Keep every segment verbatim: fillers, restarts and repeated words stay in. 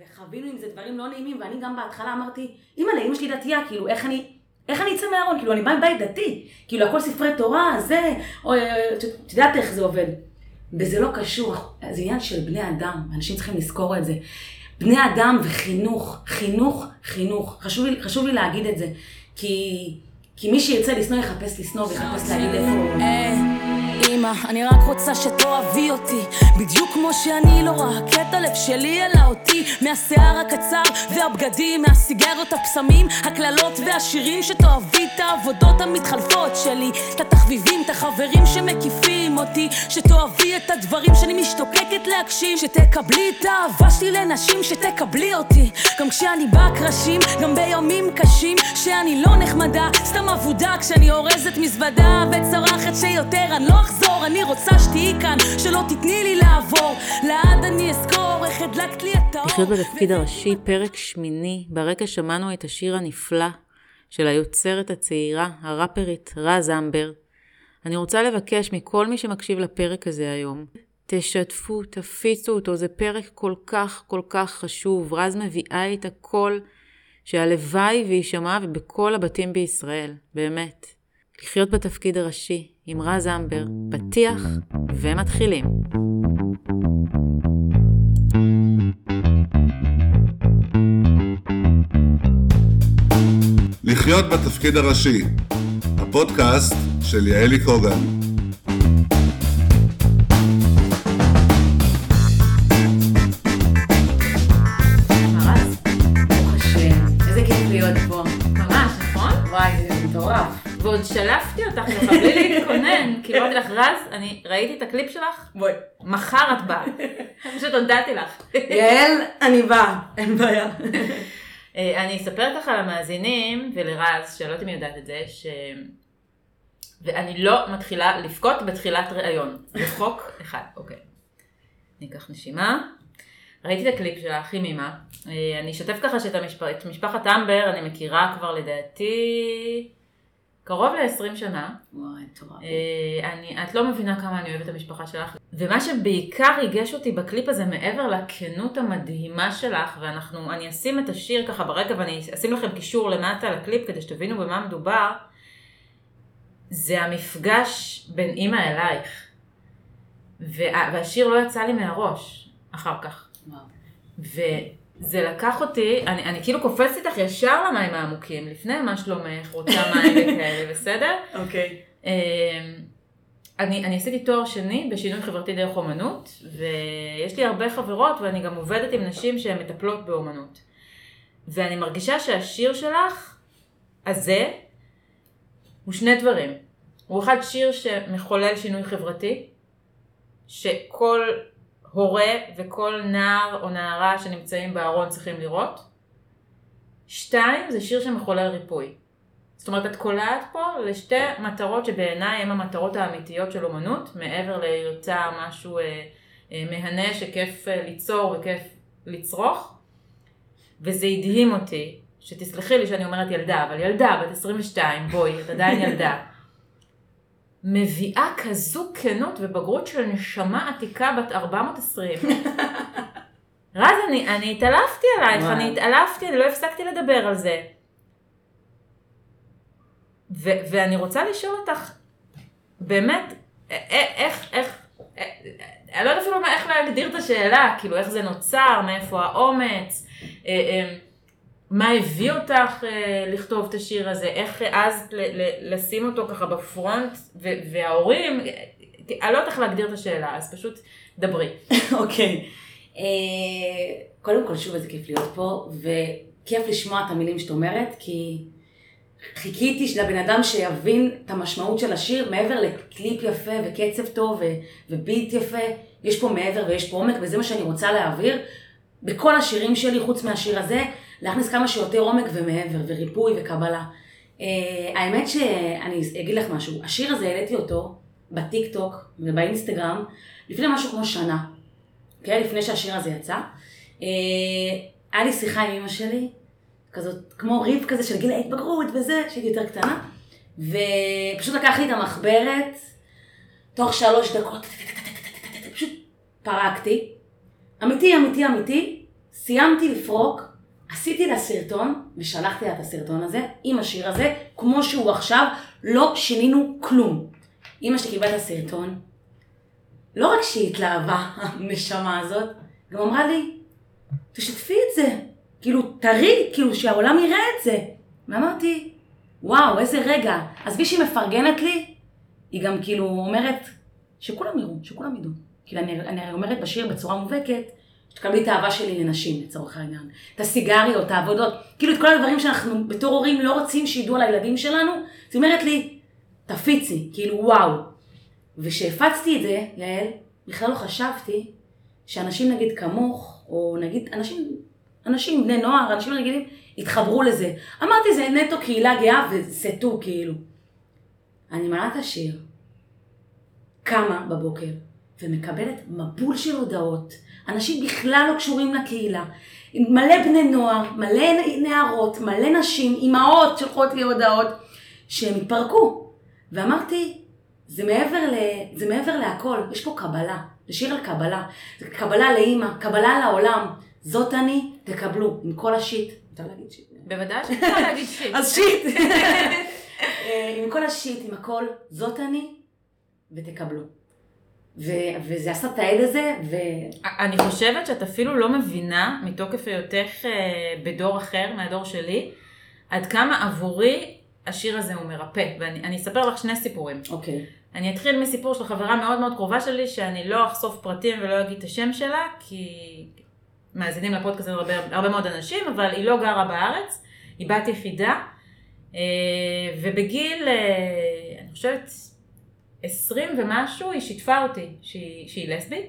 וחווינו עם זה דברים לא נעימים, ואני גם בהתחלה אמרתי, אמא לאמא שלי דתייה, כאילו, איך אני, איך אני אצא מהארון? כאילו, אני באה עם בית דתי, כאילו, הכל ספרי תורה, זה, או, את יודעת איך זה עובד. וזה לא קשור, זה עניין של בני אדם, אנשים צריכים לזכור את זה. בני אדם וחינוך, חינוך, חינוך. חשוב לי, חשוב לי להגיד את זה, כי, כי מי שירצה לסנוע יחפש לסנוע ויחפש להגיד איפה. אמא, אני רק רוצה שתאהבי אותי בדיוק כמו שאני, לא רק את הלב שלי אלא אותי, מהשיער הקצר והבגדים, מהסיגרות, הפסמים, הכללות והשירים, שתאהבי את העבודות המתחלפות שלי, את התחביבים, את החברים שמקיפים אותי, שתאהבי את הדברים שאני משתוקקת להגשים, שתקבלי את האהבה שלי לנשים, שתקבלי אותי גם כשאני בקרשים, גם בימים קשים, שאני לא נחמדה, סתם עבודה, כשאני אורזת מזוודה וצרחת שיותר אני לא אחזור. אני רוצה שתהי כאן, שלא תתני לי לעבור, לעד אני אזכור איך הדלקת לי את האור. לחיות בתפקיד הראשי, פרק שמיני. ברקע שמענו את השיר הנפלא של היוצרת הצעירה, הראפרית רז המבר. אני רוצה לבקש מכל מי שמקשיב לפרק הזה היום, תשתפו, תפיצו אותו, זה פרק כל כך כל כך חשוב. רז מביאה את הכל שהלוואי וישמע ובכל הבתים בישראל, באמת. לחיות בתפקיד הראשי עם רז אמבר, פתיח ומתחילים. לחיות בתפקיד הראשי, הפודקאסט של יעלי קוגן. רז, ברוך השם, איזה כיף להיות פה. ממש, נכון? וואי, זה מטורף. ועוד שלפתי אותך לך בלי להתכונן, כי ראיתי לך רז, אני ראיתי את הקליפ שלך, בואי, מחר את באה, פשוט הודעתי לך. יעל, אני באה, אין בעיה. אני אספר ככה למאזינים ולרז, שלא תמיד יודעת את זה, ש... ואני לא מתחילה לפקוט בתחילת ראיון, לחוק אחד, אוקיי. אני אקח נשימה, ראיתי את הקליפ שלך עם אמא, אני אשתף ככה שאת משפחת אמבר, אני מכירה כבר לדעתי... קרוב ל-עשרים שנה. וואי, תורה. אני, את לא מבינה כמה אני אוהבת המשפחה שלך. ומה שבעיקר ריגש אותי בקליפ הזה, מעבר לכנות המדהימה שלך, ואנחנו, אני אשים את השיר ככה ברקע, ואני אשים לכם קישור למטה לקליפ, כדי שתבינו במה מדובר, זה המפגש בין אמא אלייך. והשיר לא יצא לי מהראש, אחר כך. וואו. ו... זה לקח אותי, אני, אני כאילו קופצת איתך ישר למים העמוקים, לפני מה שלומך, רוצה מים וכאלה, בסדר? אוקיי. Okay. אני, אני עשיתי תואר שני בשינוי חברתי דרך אומנות, ויש לי הרבה חברות, ואני גם עובדת עם נשים שהן מטפלות באומנות. ואני מרגישה שהשיר שלך, הזה, הוא שני דברים. הוא אחד שיר שמחולל שינוי חברתי, שכל... הורה וכל נער או נערה שנמצאים בארון צריכים לראות. שתיים, זה שיר שמחולל ריפוי. זאת אומרת, את קולעת פה לשתי מטרות שבעיניי הן המטרות האמיתיות של אומנות, מעבר להיוצא משהו אה, אה, מהנה שכיף אה, ליצור וכיף לצרוך. וזה הדהים אותי, שתסלחי לי שאני אומרת ילדה, אבל ילדה בת עשרים ושתיים, בואי, את עדיין ילדה. מביאה כזו כנות ובגרות של נשמה עתיקה בת ארבע מאות ועשרים. רז, אני, אני התעלפתי עלייך, אני התעלפתי, אני לא הפסקתי לדבר על זה. ו- ואני רוצה לשאול אותך, באמת, איך, איך, אני לא יודעת אפילו איך להגדיר את השאלה, כאילו איך זה נוצר, מאיפה האומץ, מה הביא אותך לכתוב את השיר הזה? איך אז לשים אותו ככה בפרונט וההורים? אני לא יודעת להגדיר את השאלה, אז פשוט דברי. אוקיי. קודם כל שוב, איזה כיף להיות פה, וכיף לשמוע את המילים שאת אומרת, כי חיכיתי שלבן אדם שיבין את המשמעות של השיר, מעבר לקליפ יפה וקצב טוב וביט יפה, יש פה מעבר ויש פה עומק, וזה מה שאני רוצה להעביר. בכל השירים שלי, חוץ מהשיר הזה, להכניס כמה שיותר עומק ומעבר, וריפוי וקבלה. Uh, האמת שאני אגיד לך משהו, השיר הזה העליתי אותו בטיק טוק ובאינסטגרם, לפני משהו כמו שנה, okay? לפני שהשיר הזה יצא. Uh, היה לי שיחה עם אמא שלי, כזאת, כמו ריב כזה של גיל ההתבגרות וזה, שהייתי יותר קטנה, ופשוט לקחתי את המחברת, תוך שלוש דקות, פשוט פרקתי, אמיתי, אמיתי, אמיתי, סיימתי לפרוק, עשיתי לה סרטון, ושלחתי לה את הסרטון הזה, עם השיר הזה, כמו שהוא עכשיו, לא שינינו כלום. אמא שלי קיבלה את הסרטון, לא רק שהיא התלהבה, המשמה הזאת, גם אמרה לי, תשתפי את זה, כאילו תראי, כאילו שהעולם יראה את זה. ואמרתי, וואו, איזה רגע. אז מי שהיא מפרגנת לי, היא גם כאילו אומרת, שכולם יראו, שכולם ידעו. כאילו אני, אני אומרת בשיר בצורה מובהקת, שתקבלי את האהבה שלי לנשים, לצורך העניין. את הסיגריות, את העבודות, כאילו את כל הדברים שאנחנו בתור הורים לא רוצים שידעו על הילדים שלנו, זאת אומרת לי, תפיצי, כאילו וואו. ושהפצתי את זה, יעל, בכלל לא חשבתי שאנשים נגיד כמוך, או נגיד אנשים, אנשים בני נוער, אנשים רגילים, התחברו לזה. אמרתי, זה נטו קהילה גאה וסטו כאילו. אני מעלה את השיר, קמה בבוקר, ומקבלת מבול של הודעות. אנשים בכלל לא קשורים לקהילה. מלא בני נוער, מלא נערות, מלא נשים, אמהות שולחות לי הודעות, שהם התפרקו. ואמרתי, זה מעבר, ל... זה מעבר להכל, יש פה קבלה, זה שיר על קבלה. זה קבלה לאמא, קבלה לעולם. זאת אני, תקבלו, עם כל השיט. אתה להגיד שיט? בוודאי שאתה להגיד שיט. אז שיט. עם כל השיט, עם הכל, זאת אני, ותקבלו. ו- וזה עשה את העד הזה, ו... אני חושבת שאת אפילו לא מבינה, מתוקף היותך בדור אחר, מהדור שלי, עד כמה עבורי השיר הזה הוא מרפא. ואני אני אספר לך שני סיפורים. אוקיי. Okay. אני אתחיל מסיפור של חברה מאוד מאוד קרובה שלי, שאני לא אחשוף פרטים ולא אגיד את השם שלה, כי מאזינים לפודקאסט הרבה, הרבה מאוד אנשים, אבל היא לא גרה בארץ, היא בת יחידה, ובגיל, אני חושבת, עשרים ומשהו, היא שיתפה אותי שהיא, שהיא לסבית,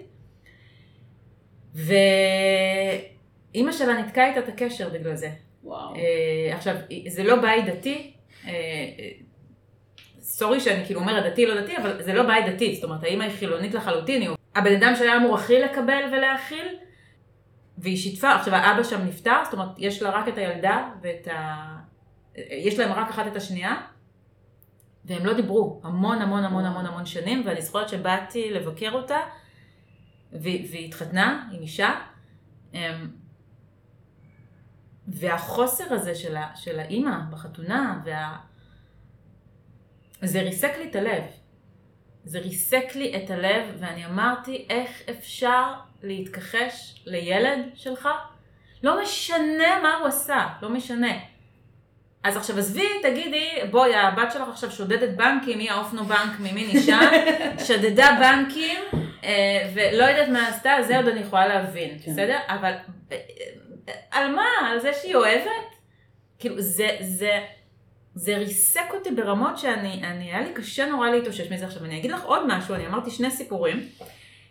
ואימא שלה נתקעה איתה את הקשר בגלל זה. וואו. עכשיו, זה לא בעי דתי, סורי שאני כאילו אומרת דתי לא דתי, אבל זה לא בעי דתי, זאת אומרת, האימא היא חילונית לחלוטין, הבן אדם שהיה אמור הכי לקבל ולהכיל, והיא שיתפה, עכשיו האבא שם נפטר, זאת אומרת, יש לה רק את הילדה ואת ה... יש להם רק אחת את השנייה, והם לא דיברו המון המון המון המון המון שנים, ואני זוכרת שבאתי לבקר אותה, והיא התחתנה עם אישה, והחוסר הזה של, ה... של האימא בחתונה, וה... זה ריסק לי את הלב. זה ריסק לי את הלב, ואני אמרתי, איך אפשר להתכחש לילד שלך? לא משנה מה הוא עשה, לא משנה. אז עכשיו עזבי, תגידי, בואי, הבת שלך עכשיו שודדת בנקים, היא האופנו בנק ממין אישה, שדדה בנקים, ולא יודעת מה עשתה, זה עוד אני יכולה להבין, כן. בסדר? אבל על מה? על זה שהיא אוהבת? כאילו, זה, זה, זה ריסק אותי ברמות שאני, אני, היה לי קשה נורא להתאושש מזה. עכשיו אני אגיד לך עוד משהו, אני אמרתי שני סיפורים,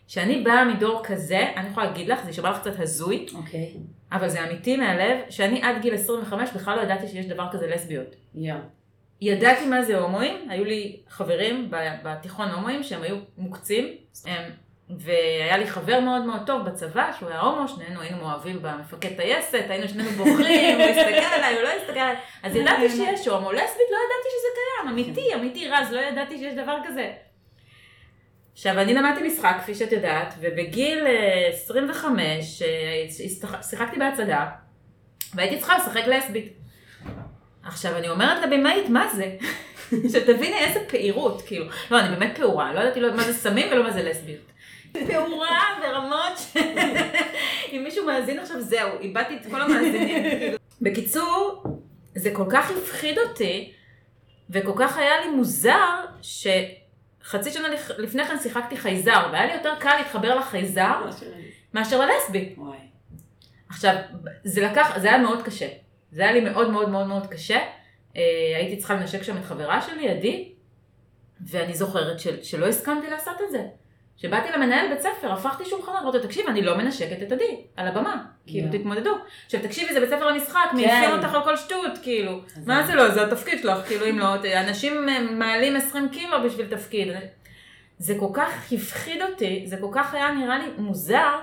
שאני באה מדור כזה, אני יכולה להגיד לך, זה יישמע לך קצת הזוי, okay. אבל זה אמיתי מהלב, שאני עד גיל עשרים וחמש בכלל לא ידעתי שיש דבר כזה לסביות. Yeah. ידעתי מה זה הומואים, היו לי חברים בתיכון הומואים שהם היו מוקצים, והיה לי חבר מאוד מאוד טוב בצבא, שהוא היה הומו, שנינו היינו אוהבים במפקד טייסת, היינו שנינו בוחרים, הוא הסתכל עליי, הוא לא הסתכל עליי, אז ידעתי שיש הומו, לסבית לא ידעתי שזה קיים, אמיתי, אמיתי רז, לא ידעתי שיש דבר כזה. עכשיו, אני למדתי משחק, כפי שאת יודעת, ובגיל עשרים וחמש שיחקתי בהצגה, והייתי צריכה לשחק לסבית. עכשיו, אני אומרת לבמאית, מה זה? שתביני איזה פעירות, כאילו. לא, אני באמת פעורה, לא ידעתי מה זה סמים ולא מה זה לסבית. פעורה ברמות ש... אם מישהו מאזין עכשיו, זהו, איבדתי את כל המאזינים. בקיצור, זה כל כך הפחיד אותי, וכל כך היה לי מוזר, ש... חצי שנה לפני כן שיחקתי חייזר, והיה לי יותר קל להתחבר לחייזר מאשר ללסבי. עכשיו, זה לקח, זה היה מאוד קשה. זה היה לי מאוד מאוד מאוד מאוד קשה. הייתי צריכה לנשק שם את חברה שלי, עדי, ואני זוכרת שלא הסכמתי לעשות את זה. כשבאתי למנהל בית ספר, הפכתי שולחן, אמרתי, תקשיב, אני לא מנשקת את עדי, על הבמה, כאילו, תתמודדו. עכשיו, תקשיבי, זה בית ספר המשחק, מי יפיר אותך על כל שטות, כאילו, מה זה לא, זה התפקיד שלך, כאילו, אם לא, אנשים מעלים עשרים קילו בשביל תפקיד. זה כל כך הפחיד אותי, זה כל כך היה נראה לי מוזר,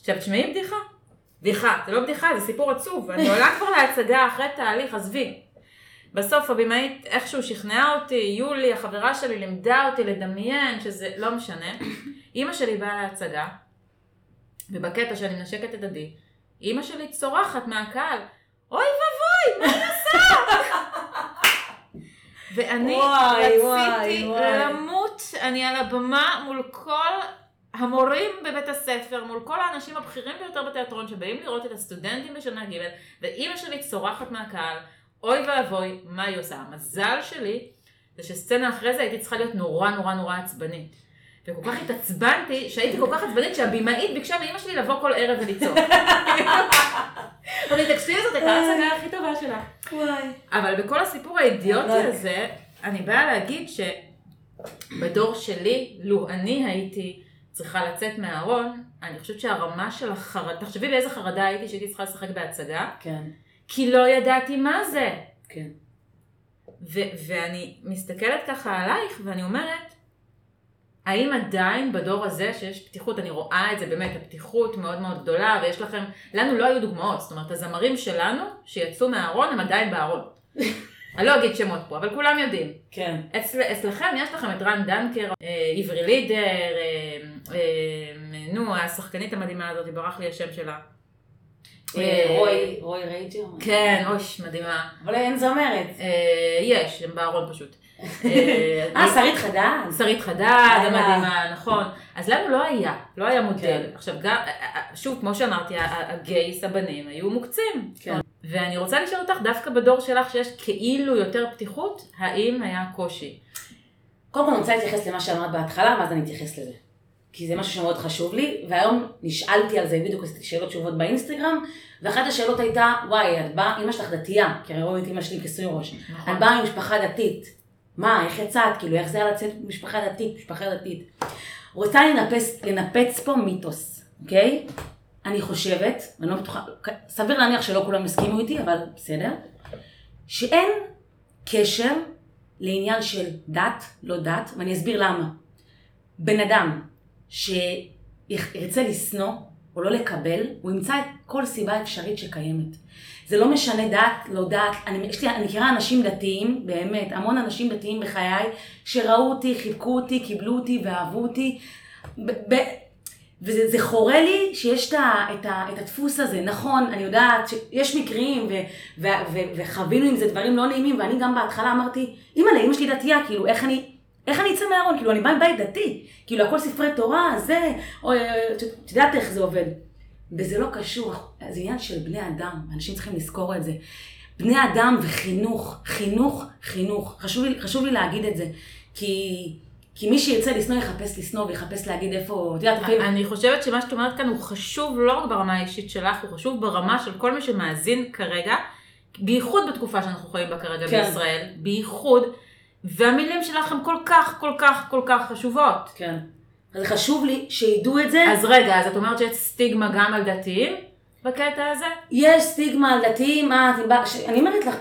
עכשיו, תשמעי בדיחה? בדיחה, זה לא בדיחה, זה סיפור עצוב, אני עולה כבר להצגה אחרי תהליך, עזבי. בסוף הבמאית איכשהו שכנעה אותי, יולי, החברה שלי, לימדה אותי לדמיין, שזה לא משנה. אמא שלי באה להצגה, ובקטע שאני מנשקת את עדי, אמא שלי צורחת מהקהל, אוי ובוי, מה נסע? ואני וואי, רציתי וואי, למות, וואי. אני על הבמה מול כל המורים בבית הספר, מול כל האנשים הבכירים ביותר בתיאטרון שבאים לראות את הסטודנטים בשנה ג' ואמא שלי צורחת מהקהל, אוי ואבוי, מה היא עושה? המזל שלי זה שסצנה אחרי זה הייתי צריכה להיות נורא נורא נורא עצבנית. וכל כך התעצבנתי, שהייתי כל כך עצבנית שהבימאית ביקשה מאמא שלי לבוא כל ערב וליצור. אבל תקשיבי זאת, הייתה ההצגה הכי טובה שלה. אבל בכל הסיפור האידיוטי הזה, אני באה להגיד שבדור שלי, לו אני הייתי צריכה לצאת מהארון, אני חושבת שהרמה של החרדה, תחשבי באיזה חרדה הייתי שהייתי צריכה לשחק בהצגה, כי לא ידעתי מה זה. ואני מסתכלת ככה עלייך ואני אומרת, האם עדיין בדור הזה שיש פתיחות, אני רואה את זה באמת, הפתיחות מאוד מאוד גדולה, ויש לכם, לנו לא היו דוגמאות, זאת אומרת, הזמרים שלנו שיצאו מהארון, הם עדיין בארון. אני לא אגיד שמות פה, אבל כולם יודעים. כן. אצל, אצלכם, יש לכם את רן דנקר, עברי לידר, אה, אה, נו, השחקנית המדהימה הזאת, ברח לי השם שלה. רוי, רוי רייג'ר. כן, אוש, מדהימה. אבל אין זמרת. יש, הם בארון פשוט. אה, שרית חדד. שרית חדד, מדהימה, נכון. אז לנו לא היה, לא היה מודל. עכשיו, שוב, כמו שאמרתי, הגייס, הבנים, היו מוקצים. ואני רוצה לשאול אותך, דווקא בדור שלך שיש כאילו יותר פתיחות, האם היה קושי? קודם כל, אני רוצה להתייחס למה שאמרת בהתחלה, ואז אני אתייחס לזה. כי זה משהו שמאוד חשוב לי, והיום נשאלתי על זה בדיוק שאלות תשובות באינסטגרם, ואחת השאלות הייתה, וואי, את באה, אמא שלך דתייה, כי הרי רואים את אמא שלי כסוי ראש, נכון. את באה עם משפחה דתית, מה, איך יצאת, כאילו, איך זה היה לצאת משפחה דתית, משפחה דתית. רוצה לנפץ, לנפץ פה מיתוס, אוקיי? אני חושבת, ואני לא בטוחה, סביר להניח שלא כולם מסכימו איתי, אבל בסדר, שאין קשר לעניין של דת, לא דת, ואני אסביר למה. בן אדם, שירצה לסנוע או לא לקבל, הוא ימצא את כל סיבה אפשרית שקיימת. זה לא משנה דעת, לא דעת. אני, יש לי, אני מכירה אנשים דתיים, באמת, המון אנשים דתיים בחיי, שראו אותי, חיבקו אותי, קיבלו אותי ואהבו אותי. ב- ב- וזה זה חורה לי שיש את, ה, את, ה, את הדפוס הזה. נכון, אני יודעת שיש מקרים ו, ו, ו, וחווינו עם זה דברים לא נעימים, ואני גם בהתחלה אמרתי, אמא לאמא שלי דתייה, כאילו, איך אני... איך אני אצא מהארון? כאילו, אני באה מבית דתי. כאילו, הכל ספרי תורה, זה, או, את יודעת איך זה עובד. וזה לא קשור, זה עניין של בני אדם, אנשים צריכים לזכור את זה. בני אדם וחינוך, חינוך, חינוך. חשוב לי, חשוב לי להגיד את זה, כי, כי מי שירצה לסנוע יחפש לסנוע ויחפש להגיד איפה, את יודעת, אפילו... אני חושבת שמה שאת אומרת כאן הוא חשוב לא רק ברמה האישית שלך, הוא חשוב ברמה של כל מי שמאזין כרגע, בייחוד בתקופה שאנחנו חיים בה כרגע בישראל, בייחוד, והמילים שלכם כל כך, כל כך, כל כך חשובות. כן. אז חשוב לי שידעו את זה. אז רגע, אז את אומרת שיש סטיגמה גם על דתיים בקטע הזה? יש סטיגמה על דתיים, אה, ש... אני אומרת לך,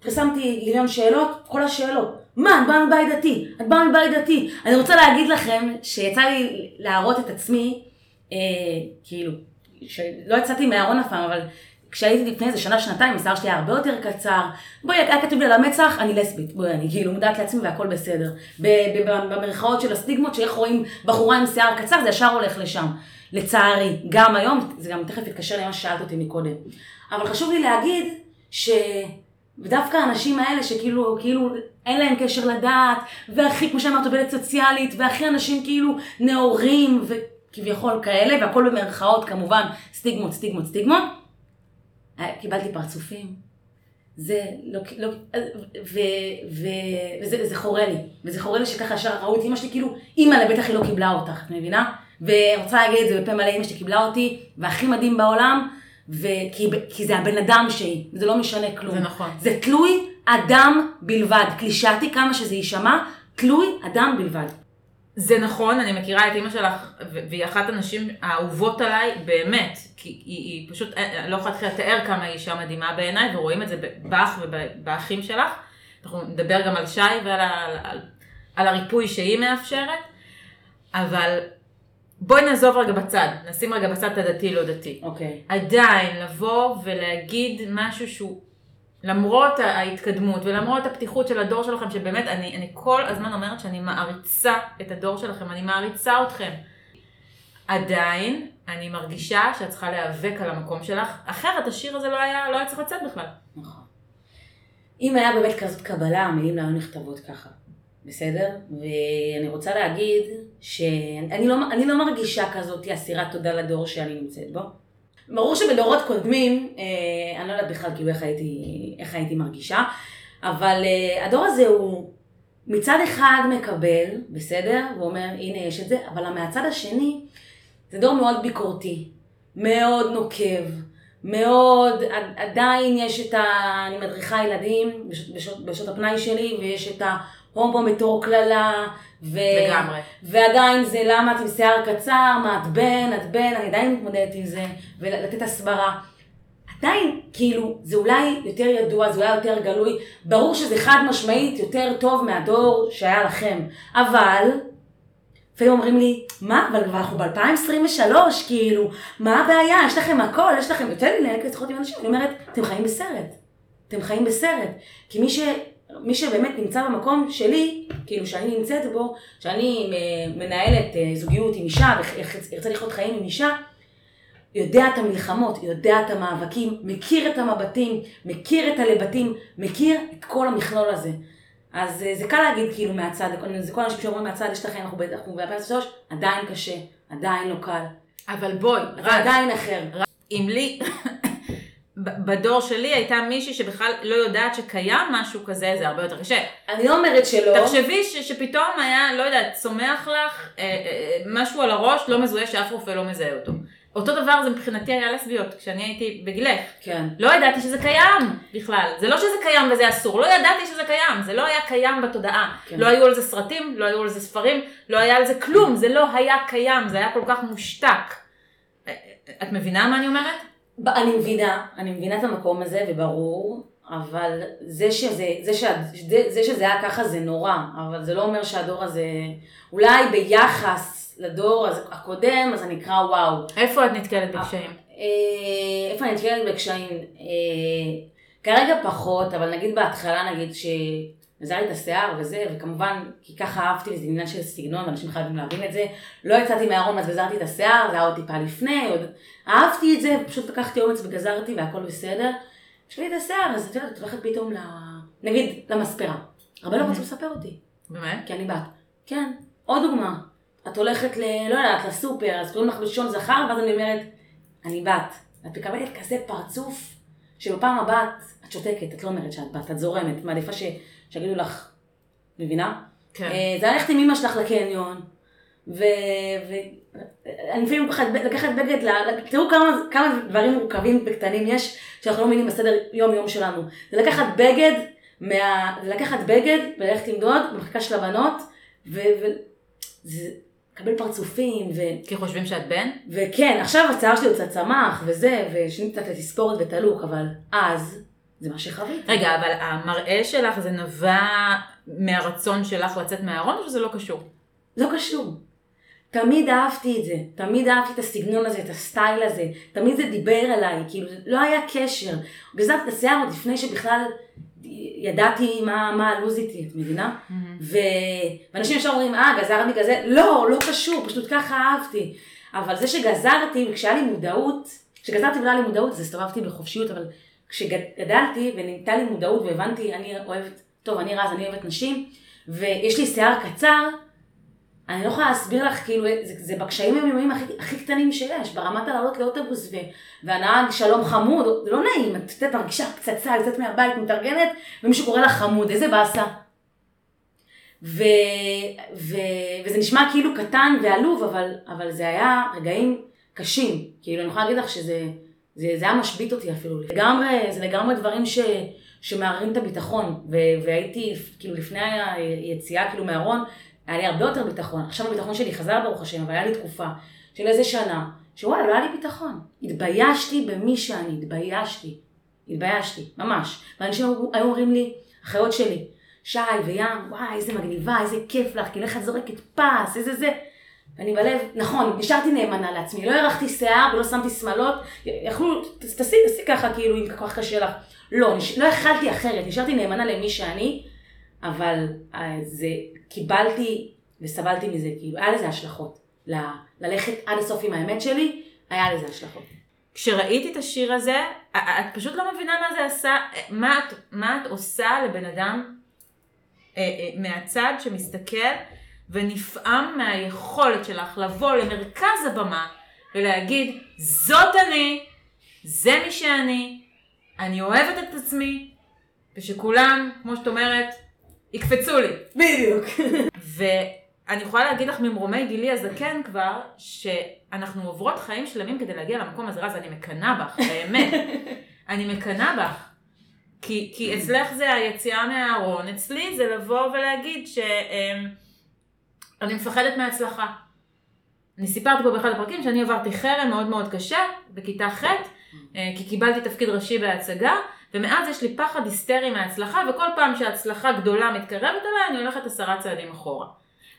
פרסמתי מיליון שאלות, כל השאלות. מה, את באה מבית דתי? את באה מבית דתי? אני רוצה להגיד לכם שיצא לי להראות את עצמי, אה, כאילו, שלא יצאתי מהארון הפעם, אבל... כשהייתי לפני איזה שנה-שנתיים, השיער שלי היה הרבה יותר קצר. בואי, היה כתוב לי על המצח, אני לסבית. בואי, אני כאילו מודעת לעצמי והכל בסדר. במרכאות של הסטיגמות, שאיך רואים בחורה עם שיער קצר, זה ישר הולך לשם. לצערי, גם היום, זה גם תכף התקשר למה ששאלת אותי מקודם. אבל חשוב לי להגיד שדווקא האנשים האלה שכאילו, כאילו, אין להם קשר לדעת, והכי, כמו שאמרת, עובדת סוציאלית, והכי אנשים כאילו נאורים וכביכול כאלה, והכל במרכאות, כמובן, סטיגמות, סטיגמות, סטיגמות. קיבלתי פרצופים, זה לא, לא, ו, ו, וזה, זה חורה לי, וזה חורה לי שככה ישר ראו את אמא שלי, כאילו, אמא לבטח היא לא קיבלה אותך, את מבינה? ורוצה להגיד את זה בפה מלא, אמא שלי קיבלה אותי, והכי מדהים בעולם, וכי, כי זה הבן אדם שהיא, זה לא משנה כלום. זה נכון. זה תלוי אדם בלבד, קלישאתי כמה שזה יישמע, תלוי אדם בלבד. זה נכון, אני מכירה את אמא שלך, והיא אחת הנשים האהובות עליי, באמת, כי היא, היא פשוט, לא יכולת לתאר כמה היא אישה מדהימה בעיניי, ורואים את זה בך ובאחים שלך, אנחנו נדבר גם על שי ועל על, על, על הריפוי שהיא מאפשרת, אבל בואי נעזוב רגע בצד, נשים רגע בצד את הדתי לא דתי. אוקיי. עדיין לבוא ולהגיד משהו שהוא, למרות ההתקדמות ולמרות הפתיחות של הדור שלכם, שבאמת אני, אני כל הזמן אומרת שאני מעריצה את הדור שלכם, אני מעריצה אתכם. עדיין, אני מרגישה שאת צריכה להיאבק על המקום שלך, אחרת השיר הזה לא היה, לא היה צריך לצאת בכלל. נכון. אם היה באמת כזאת קבלה, המילים לא היו נכתבות ככה, בסדר? ואני רוצה להגיד שאני לא, אני לא מרגישה כזאת אסירת תודה לדור שאני נמצאת בו. ברור שבדורות קודמים, אני לא יודעת בכלל כאילו איך הייתי, איך הייתי מרגישה, אבל הדור הזה הוא מצד אחד מקבל, בסדר? הוא אומר, הנה יש את זה, אבל מהצד השני, זה דור מאוד ביקורתי, מאוד נוקב, מאוד, עדיין יש את ה... אני מדריכה ילדים בשעות, בשעות, בשעות הפנאי שלי, ויש את ההומבו מתור כללה, ו... לגמרי. ועדיין זה למה את עם שיער קצר, מה את בן, את בן, אני עדיין מתמודדת עם זה, ולתת הסברה. עדיין, כאילו, זה אולי יותר ידוע, זה אולי יותר גלוי, ברור שזה חד משמעית יותר טוב מהדור שהיה לכם, אבל... לפעמים אומרים לי, מה? אבל כבר אנחנו ב-אלפיים עשרים ושלוש, כאילו, מה הבעיה? יש לכם הכל, יש לכם... יוצא לי לנהל לצחות עם אנשים, אני אומרת, אתם חיים בסרט. אתם חיים בסרט. כי מי, ש... מי שבאמת נמצא במקום שלי, כאילו, שאני נמצאת בו, שאני מנהלת זוגיות עם אישה, וירצה לחיות חיים עם אישה, יודע את המלחמות, יודע את המאבקים, מכיר את המבטים, מכיר את הלבטים, מכיר את כל המכלול הזה. אז זה קל להגיד כאילו מהצד, זה כל אנשים שאומרים מהצד, יש לכם, אנחנו ב-אלפיים עשרים ושלוש, עדיין קשה, עדיין לא קל. אבל בואי, עדיין אחר. אם לי, בדור שלי הייתה מישהי שבכלל לא יודעת שקיים משהו כזה, זה הרבה יותר קשה. אני לא אומרת שלא. תחשבי שפתאום היה, לא יודעת, צומח לך משהו על הראש, לא מזוהה שאף רופא לא מזהה אותו. אותו דבר זה מבחינתי היה לסביות, כשאני הייתי בגילך. כן. לא ידעתי שזה קיים בכלל. זה לא שזה קיים וזה אסור, לא ידעתי שזה קיים. זה לא היה קיים בתודעה. כן. לא היו על זה סרטים, לא היו על זה ספרים, לא היה על זה כלום. זה לא היה קיים, זה היה כל כך מושתק. את מבינה מה אני אומרת? אני מבינה, אני מבינה את המקום הזה וברור, אבל זה שזה, זה שזה, זה שזה היה ככה זה נורא, אבל זה לא אומר שהדור הזה, אולי ביחס, לדור הקודם, אז אני אקרא וואו. איפה את נתקלת בקשיים? איפה אני נתקלת בקשיים? כרגע פחות, אבל נגיד בהתחלה, נגיד שמזר לי את השיער וזה, וכמובן, כי ככה אהבתי, זה עניין של סגנון, ואנשים חייבים להבין את זה, לא יצאתי מהארון, אז גזרתי את השיער, זה היה עוד טיפה לפני, עוד... אהבתי את זה, פשוט לקחתי אומץ וגזרתי, והכל בסדר. יש לי את השיער, אז את יודעת, את הולכת פתאום ל... נגיד, למספרה. הרבה לא רוצים לספר אותי. באמת? כי אני בת. כן. עוד דוגמה. את הולכת ל... לא יודעת, לסופר, אז קוראים לך בלשון זכר, ואז אני אומרת, אני בת. את מקבלת כזה פרצוף, שבפעם הבת, את שותקת, את לא אומרת שאת בת, את זורמת, מעדיפה ש... שגידו לך, מבינה? כן. זה הלכת עם אמא שלך לקניון, ו... ו... אני לפעמים לקחת בגד, תראו כמה דברים מורכבים וקטנים יש, שאנחנו לא מבינים בסדר יום-יום שלנו. זה לקחת בגד, זה לקחת בגד, וללכת עם דוד, במחלקה של הבנות, ו... קבל פרצופים ו... כי חושבים שאת בן? וכן, עכשיו השיער שלי הוא קצת צמח וזה, ושני קצת לתספורת ותלוק, אבל אז זה מה שחווית. רגע, אבל המראה שלך זה נבע מהרצון שלך לצאת מהארון או שזה לא קשור? לא קשור. תמיד אהבתי את זה, תמיד אהבתי את הסגנון הזה, את הסטייל הזה, תמיד זה דיבר עליי, כאילו לא היה קשר. גזלתי את השיער עוד לפני שבכלל... ידעתי מה, מה הלוז איתי, את מבינה? Mm-hmm. ואנשים ישר אומרים, אה, גזרתי כזה, לא, לא קשור, פשוט ככה אהבתי. אבל זה שגזרתי, וכשהיה לי מודעות, כשגזרתי ולא היה לי מודעות, זה הסתובבתי בחופשיות, אבל כשגדלתי ונמתה לי מודעות והבנתי, אני אוהבת, טוב, אני רז, אני אוהבת נשים, ויש לי שיער קצר, אני לא יכולה להסביר לך, כאילו, זה, זה בקשיים המיומיים הכי, הכי קטנים שיש, ברמת הלעלות לאוטובוס, ו... והנהג שלום חמוד, זה לא נעים, את תתת מרגישה פצצה, יוצאת מהבית, מתארגנת, ומישהו קורא לך חמוד, איזה בעשה. ו... ו... וזה נשמע כאילו קטן ועלוב, אבל, אבל זה היה רגעים קשים, כאילו, אני יכולה להגיד לך שזה זה, זה היה משביט אותי אפילו. לגמרי, זה לגמרי דברים ש... שמעררים את הביטחון, ו... והייתי, כאילו, לפני היציאה, כאילו, מהארון, היה לי הרבה יותר ביטחון. עכשיו הביטחון שלי חזר ברוך השם, אבל היה לי תקופה של איזה שנה, שוואלה, לא היה לי ביטחון. התביישתי במי שאני, התביישתי. התביישתי, ממש. ואנשים היו אומרים לי, אחיות שלי, שי וים, וואי, איזה מגניבה, איזה כיף לך, כי לך את זורקת פס, איזה זה. ואני בלב, נכון, נשארתי נאמנה לעצמי, לא הרחתי שיער ולא שמתי שמלות, יכלו, תעשי, תעשי ככה, כאילו, אם כך קשה לך. לא, לא אכלתי אחרת, נשארתי נאמנה למי שאני, אבל זה... קיבלתי וסבלתי מזה, כאילו, היה לזה השלכות, ל- ללכת עד הסוף עם האמת שלי, היה לזה השלכות. כשראיתי את השיר הזה, את פשוט לא מבינה מה זה עשה, מה את, מה את עושה לבן אדם מהצד שמסתכל ונפעם מהיכולת שלך לבוא למרכז הבמה ולהגיד, זאת אני, זה מי שאני, אני אוהבת את עצמי, ושכולם, כמו שאת אומרת, יקפצו לי. בדיוק. ואני יכולה להגיד לך ממרומי גילי הזקן כבר, שאנחנו עוברות חיים שלמים כדי להגיע למקום הזה, אז אני מקנה בך, באמת. אני מקנה בך. כי, כי אצלך זה היציאה מהארון, אצלי זה לבוא ולהגיד שאני מפחדת מההצלחה. אני סיפרתי פה באחד הפרקים שאני עברתי חרם מאוד מאוד קשה בכיתה ח' כי קיבלתי תפקיד ראשי בהצגה, ומאז יש לי פחד היסטרי מההצלחה, וכל פעם שההצלחה גדולה מתקרבת עליי, אני הולכת עשרה צעדים אחורה.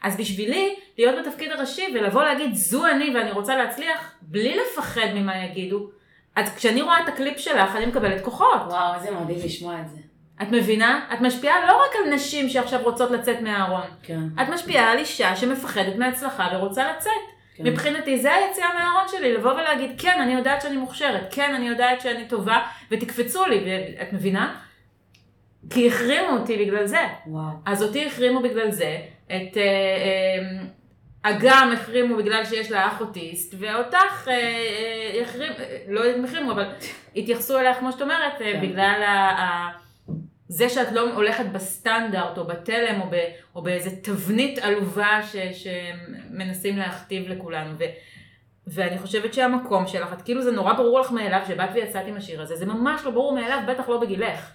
אז בשבילי, להיות בתפקיד הראשי ולבוא להגיד, זו אני ואני רוצה להצליח, בלי לפחד ממה יגידו, אז כשאני רואה את הקליפ שלך, אני מקבלת כוחות. וואו, איזה מדהים לשמוע את זה. את מבינה? את משפיעה לא רק על נשים שעכשיו רוצות לצאת מהארון. כן. את משפיעה על אישה שמפחדת מההצלחה ורוצה לצאת. כן. מבחינתי, זה היציאה מהארון שלי, לבוא ולהגיד, כן, אני יודעת שאני מוכשרת, כן, אני יודעת שאני טובה, ותקפצו לי, ואת מבינה? כי החרימו אותי בגלל זה. וואו. אז אותי החרימו בגלל זה, את... אה, אה, אגם החרימו בגלל שיש לה אח אוטיסט, ואותך החרימו, לא החרימו, אבל התייחסו אליה, כמו שאת אומרת, בגלל זה שאת לא הולכת בסטנדרט, או בתלם, או באיזו תבנית עלובה שמנסים להכתיב לכולנו. ואני חושבת שהמקום שלך, את כאילו זה נורא ברור לך מאליו, שבאת ויצאת עם השיר הזה, זה ממש לא ברור מאליו, בטח לא בגילך.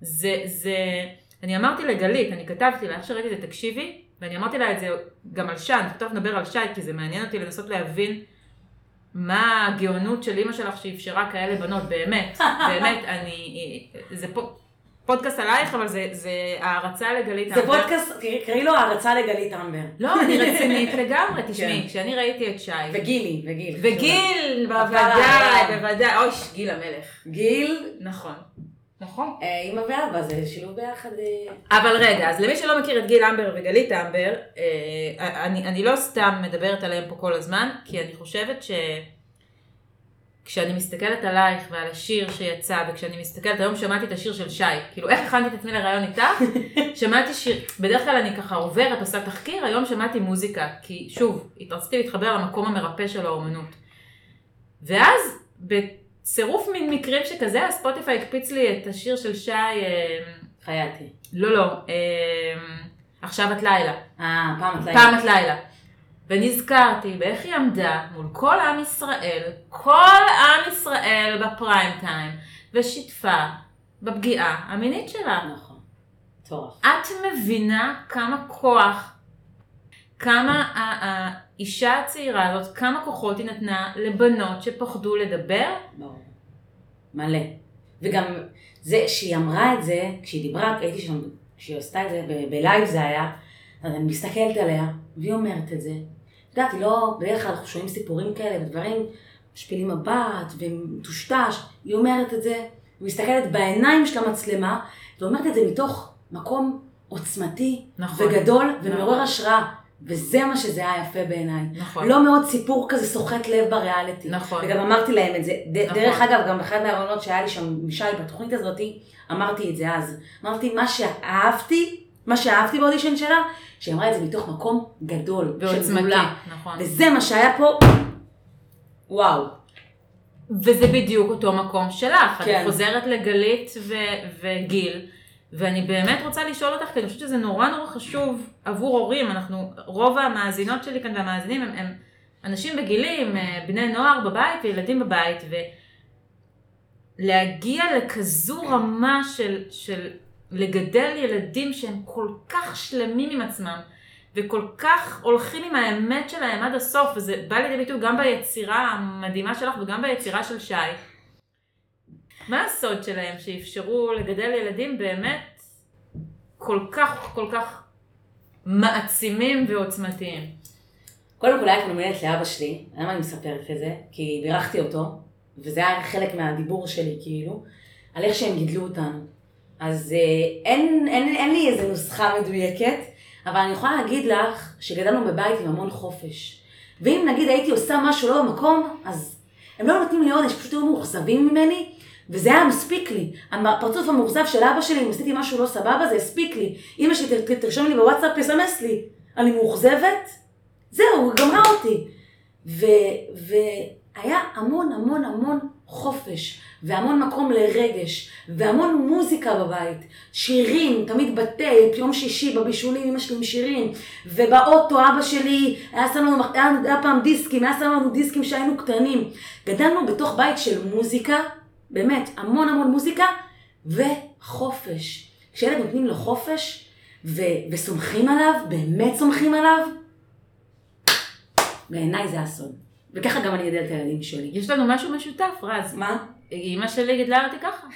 זה, זה, אני אמרתי לגלית, אני כתבתי לה, שראיתי את זה, תקשיבי, ואני אמרתי לה את זה גם על שי, אני חושב נדבר על שי, כי זה מעניין אותי לנסות להבין מה הגאונות של אמא שלך שאפשרה כאלה בנות, באמת, באמת, אני, זה פודקאסט עלייך, אבל זה הערצה לגלית אמבר. זה פודקאסט, קראי לו הערצה לגלית אמבר. לא, אני רצינית לגמרי, תשמעי, כשאני ראיתי את שי. וגילי, וגיל. וגיל, בוודאי, בוודאי, אוי, גיל המלך. גיל? נכון. נכון. אמא ואבא, זה שילוב ביחד. אבל רגע, אז למי שלא מכיר את גיל אמבר וגלית אמבר, אני, אני לא סתם מדברת עליהם פה כל הזמן, כי אני חושבת שכשאני מסתכלת עלייך ועל השיר שיצא, וכשאני מסתכלת, היום שמעתי את השיר של שי, כאילו איך הכנתי את עצמי לרעיון איתך? שמעתי שיר, בדרך כלל אני ככה עוברת, עושה תחקיר, היום שמעתי מוזיקה, כי שוב, התרציתי להתחבר למקום המרפא של האומנות. ואז, ב- צירוף מן מקרים שכזה, הספוטיפיי הקפיץ לי את השיר של שי... חייתי. לא, לא. עכשיו את לילה. אה, פעם את לילה. פעם את לילה. ונזכרתי באיך היא עמדה מול כל עם ישראל, כל עם ישראל בפריים טיים, ושיתפה בפגיעה המינית שלה. נכון. טוב. את מבינה כמה כוח, כמה האישה הצעירה הזאת, כמה כוחות היא נתנה לבנות שפחדו לדבר? ברור. מלא. וגם זה שהיא אמרה את זה, כשהיא דיברה, הייתי שם, כשהיא עשתה את זה, בלייב זה היה, אז אני מסתכלת עליה, והיא אומרת את זה. את יודעת, היא לא, בדרך כלל אנחנו שומעים סיפורים כאלה, ודברים משפילים מבט ומטושטש, היא אומרת את זה, היא מסתכלת בעיניים של המצלמה, ואומרת את זה מתוך מקום עוצמתי, נכון, וגדול ומעורר נכון. השראה. וזה מה שזה היה יפה בעיניי. נכון. לא מאוד סיפור כזה סוחט לב בריאליטי. נכון. וגם אמרתי להם את זה. ד- נכון. דרך אגב, גם אחד מהרעיונות שהיה לי שם משי בתוכנית הזאת, אמרתי את זה אז. אמרתי, מה שאהבתי, מה שאהבתי באודישן שלה, שהיא אמרה את זה מתוך מקום גדול. ועוצמתי, נכון. וזה מה שהיה פה, וואו. וזה בדיוק אותו מקום שלך. כן. אני חוזרת לגלית ו- וגיל. ואני באמת רוצה לשאול אותך, כי אני חושבת שזה נורא נורא חשוב עבור הורים, אנחנו, רוב המאזינות שלי כאן והמאזינים הם, הם אנשים בגילים, בני נוער בבית וילדים בבית, ולהגיע לכזו רמה של, של לגדל ילדים שהם כל כך שלמים עם עצמם, וכל כך הולכים עם האמת שלהם עד הסוף, וזה בא לידי ביטוי גם ביצירה המדהימה שלך וגם ביצירה של שי. מה הסוד שלהם שאפשרו לגדל ילדים באמת כל כך, כל כך מעצימים ועוצמתיים? קודם כל היה פנומנית לאבא שלי, למה אני מספרת את זה? כי בירכתי אותו, וזה היה חלק מהדיבור שלי כאילו, על איך שהם גידלו אותנו. אז אין, אין, אין לי איזו נוסחה מדויקת, אבל אני יכולה להגיד לך שגדלנו בבית עם המון חופש. ואם נגיד הייתי עושה משהו לא במקום, אז הם לא נותנים לי עונש, פשוט היו מאוכזבים ממני, וזה היה מספיק לי. הפרצוף המאוכזב של אבא שלי, אם עשיתי משהו לא סבבה, זה הספיק לי. אמא שלי תרשום לי בוואטסאפ, יסמס לי, אני מאוכזבת? זהו, גמרה אותי. והיה המון המון המון חופש, והמון מקום לרגש, והמון מוזיקה בבית, שירים, תמיד בתי, יום שישי בבישולים, אמא שלי עם שירים, ובאוטו אבא שלי, היה שם לנו, היה פעם דיסקים, היה שם לנו דיסקים שהיינו קטנים. גדלנו בתוך בית של מוזיקה, באמת, המון המון מוזיקה, וחופש. כשילד נותנים לו חופש, ו- וסומכים עליו, באמת סומכים עליו, בעיניי זה הסוד. וככה גם אני גדלת הילדים שלי. יש לנו משהו משותף, רז. מה? אמא שלי גדלה אותי ככה.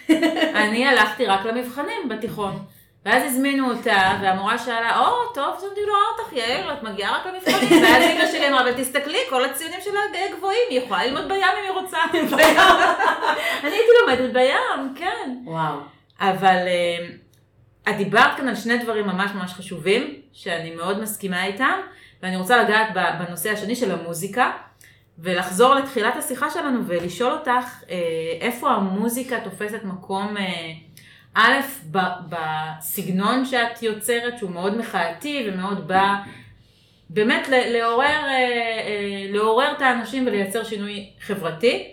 אני הלכתי רק למבחנים בתיכון. ואז הזמינו אותה, והמורה שאלה, או, טוב, זאת אומרת, לא, אותך יאיר, את מגיעה רק למבחנים. ואז אמא שלי אמרה, אבל תסתכלי, כל הציונים שלה די גבוהים, היא יכולה ללמוד בים אם היא רוצה. אני הייתי לומדת בים, כן. וואו. אבל את דיברת כאן על שני דברים ממש ממש חשובים, שאני מאוד מסכימה איתם, ואני רוצה לגעת בנושא השני של המוזיקה. ולחזור לתחילת השיחה שלנו ולשאול אותך איפה המוזיקה תופסת מקום א' בסגנון שאת יוצרת שהוא מאוד מחאתי ומאוד בא באמת לעורר, לעורר את האנשים ולייצר שינוי חברתי.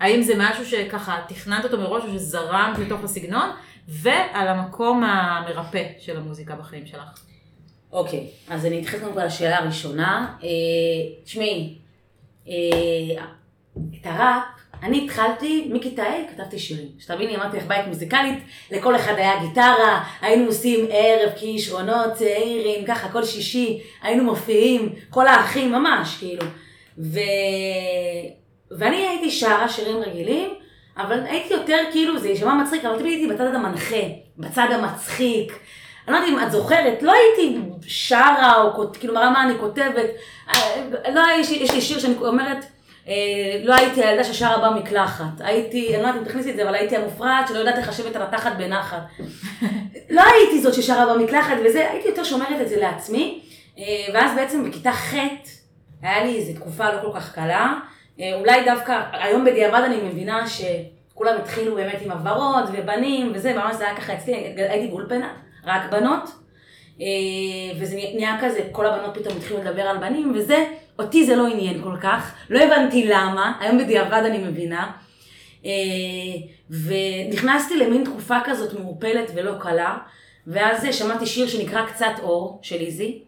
האם זה משהו שככה תכננת אותו מראש או שזרמת לתוך הסגנון ועל המקום המרפא של המוזיקה בחיים שלך? אוקיי, okay, אז אני אתחיל כבר לשאלה הראשונה. תשמעי. את הראפ, אני התחלתי מכיתה A, כתבתי שירים. שתביני, אמרתי לך בית מוזיקלית, לכל אחד היה גיטרה, היינו עושים ערב כישרונות צעירים, ככה כל שישי, היינו מופיעים, כל האחים ממש, כאילו. ו... ואני הייתי שרה שירים רגילים, אבל הייתי יותר כאילו, זה ישמע מצחיק, אבל תמיד הייתי בצד המנחה, בצד המצחיק. אני לא יודעת אם את זוכרת, לא הייתי שרה או כאילו מראה מה אני כותבת, לא, יש, יש לי שיר שאני אומרת, אה, לא הייתי הילדה ששרה באה מקלחת, הייתי, אני לא יודעת אם תכניסי את זה, אבל הייתי המופרעת שלא יודעת לחשב את הרתחת בנחת. לא הייתי זאת ששרה באה מקלחת וזה, הייתי יותר שומרת את זה לעצמי, אה, ואז בעצם בכיתה ח' היה לי איזו תקופה לא כל כך קלה, אה, אולי דווקא, היום בדיעבד אני מבינה שכולם התחילו באמת עם עברות ובנים וזה, ממש זה היה ככה אצלי, הייתי גולפנה. רק בנות, וזה נהיה כזה, כל הבנות פתאום התחילו לדבר על בנים, וזה, אותי זה לא עניין כל כך, לא הבנתי למה, היום בדיעבד אני מבינה, ונכנסתי למין תקופה כזאת מאופלת ולא קלה, ואז שמעתי שיר שנקרא קצת אור של איזי,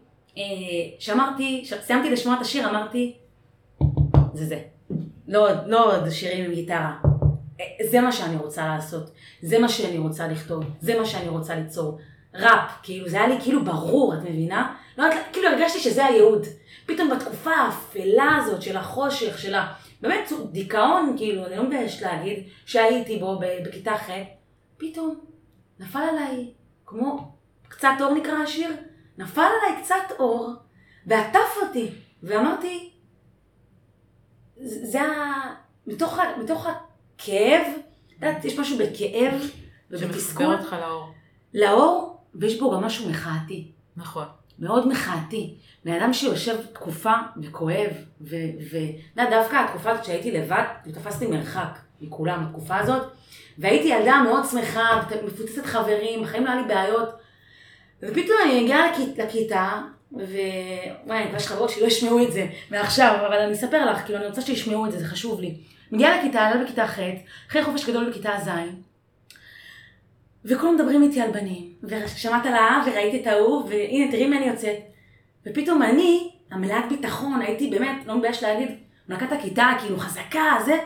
שאמרתי, סיימתי לשמוע את השיר, אמרתי, זה זה, לא, לא עוד שירים עם גיטרה. זה מה שאני רוצה לעשות, זה מה שאני רוצה לכתוב, זה מה שאני רוצה ליצור. ראפ, כאילו, זה היה לי כאילו ברור, את מבינה? לא, כאילו הרגשתי שזה הייעוד. פתאום בתקופה האפלה הזאת של החושך, של ה... באמת דיכאון, כאילו, אני לא מבייש להגיד, שהייתי בו בכיתה ח', פתאום נפל עליי, כמו קצת אור נקרא השיר, נפל עליי קצת אור, ועטף אותי, ואמרתי, זה היה... מתוך ה... מתוך ה... כאב, יודעת, יש משהו בכאב ובתסכול. שמחבר אותך לאור. לאור, ויש בו גם משהו מחאתי. נכון. מאוד מחאתי. לאדם שיושב תקופה וכואב, ודעת, דווקא התקופה הזאת שהייתי לבד, ותפסתי מרחק מכולם, התקופה הזאת, והייתי ילדה מאוד שמחה, מפוצצת חברים, חיים לא היה לי בעיות, ופתאום אני הגיעה לכיתה, ווואי, אני כבר שחברות שלא ישמעו את זה מעכשיו, אבל אני אספר לך, כאילו אני רוצה שישמעו את זה, זה חשוב לי. מגיעה לכיתה, לא בכיתה ח', אחרי חופש גדול בכיתה ז', וכולם מדברים איתי על בנים, ושמעת על האב וראיתי את האהוב, והנה תראי מה אני יוצאת. ופתאום אני, המלאת ביטחון, הייתי באמת, לא מבייש להגיד, מלכת הכיתה, כאילו חזקה, זה,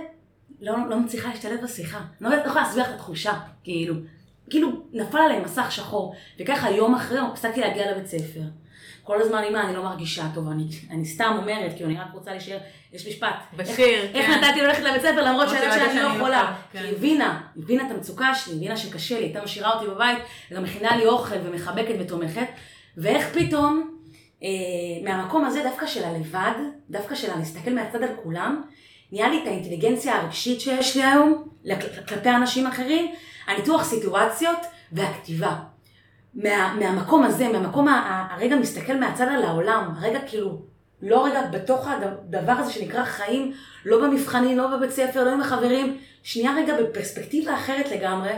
לא, לא מצליחה להשתלב בשיחה. אני לא יכולה להסביר לך את התחושה, כאילו. כאילו נפל עליי מסך שחור, וככה יום אחרי, הפסקתי להגיע לבית ספר. כל הזמן, אמא, אני לא מרגישה טוב, אני, אני סתם אומרת, כי אני רק רוצה להישאר, יש משפט. בשיר, איך, כן. איך נתתי ללכת לבית ספר, למרות שאני שאני לא יכולה. כן. כי הבינה, הבינה את המצוקה שלי, הבינה שקשה לי, הייתה משאירה אותי בבית, גם מכינה לי אוכל ומחבקת ותומכת, ואיך פתאום, אה, מהמקום הזה, דווקא של הלבד, דווקא של להסתכל מהצד על כולם, נהיה לי את האינטליגנציה הרגשית שיש לי היום, כלפי אנשים אחרים, הניתוח סיטואציות והכתיבה. מה, מהמקום הזה, מהמקום הרגע מסתכל מהצד על העולם, הרגע כאילו לא רגע בתוך הדבר הזה שנקרא חיים, לא במבחנים, לא בבית ספר, לא עם החברים, שנייה רגע בפרספקטיבה אחרת לגמרי,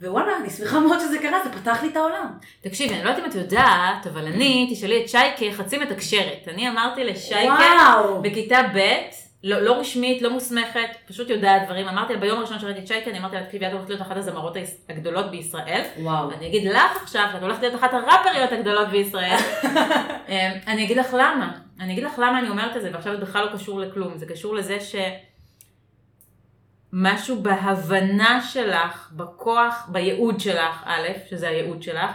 ווואלה, אני שמחה מאוד שזה קרה, זה פתח לי את העולם. תקשיבי, אני לא יודעת אם את יודעת, אבל אני, תשאלי את שייקה, חצי מתקשרת. אני אמרתי לשייקה, בכיתה ב', לא, לא רשמית, לא מוסמכת, פשוט יודעת דברים. אמרתי לה, ביום הראשון שראיתי את שייקה, אני אמרתי לה, תקשיבי, את הולכת להיות אחת הזמרות הגדולות בישראל. וואו. אני אגיד לך עכשיו, את הולכת להיות אחת הראפריות הגדולות בישראל. אני אגיד לך למה. אני אגיד לך למה אני אומרת את זה, ועכשיו זה בכלל לא קשור לכלום. זה קשור לזה ש... משהו בהבנה שלך, בכוח, בייעוד שלך, א', שזה הייעוד שלך,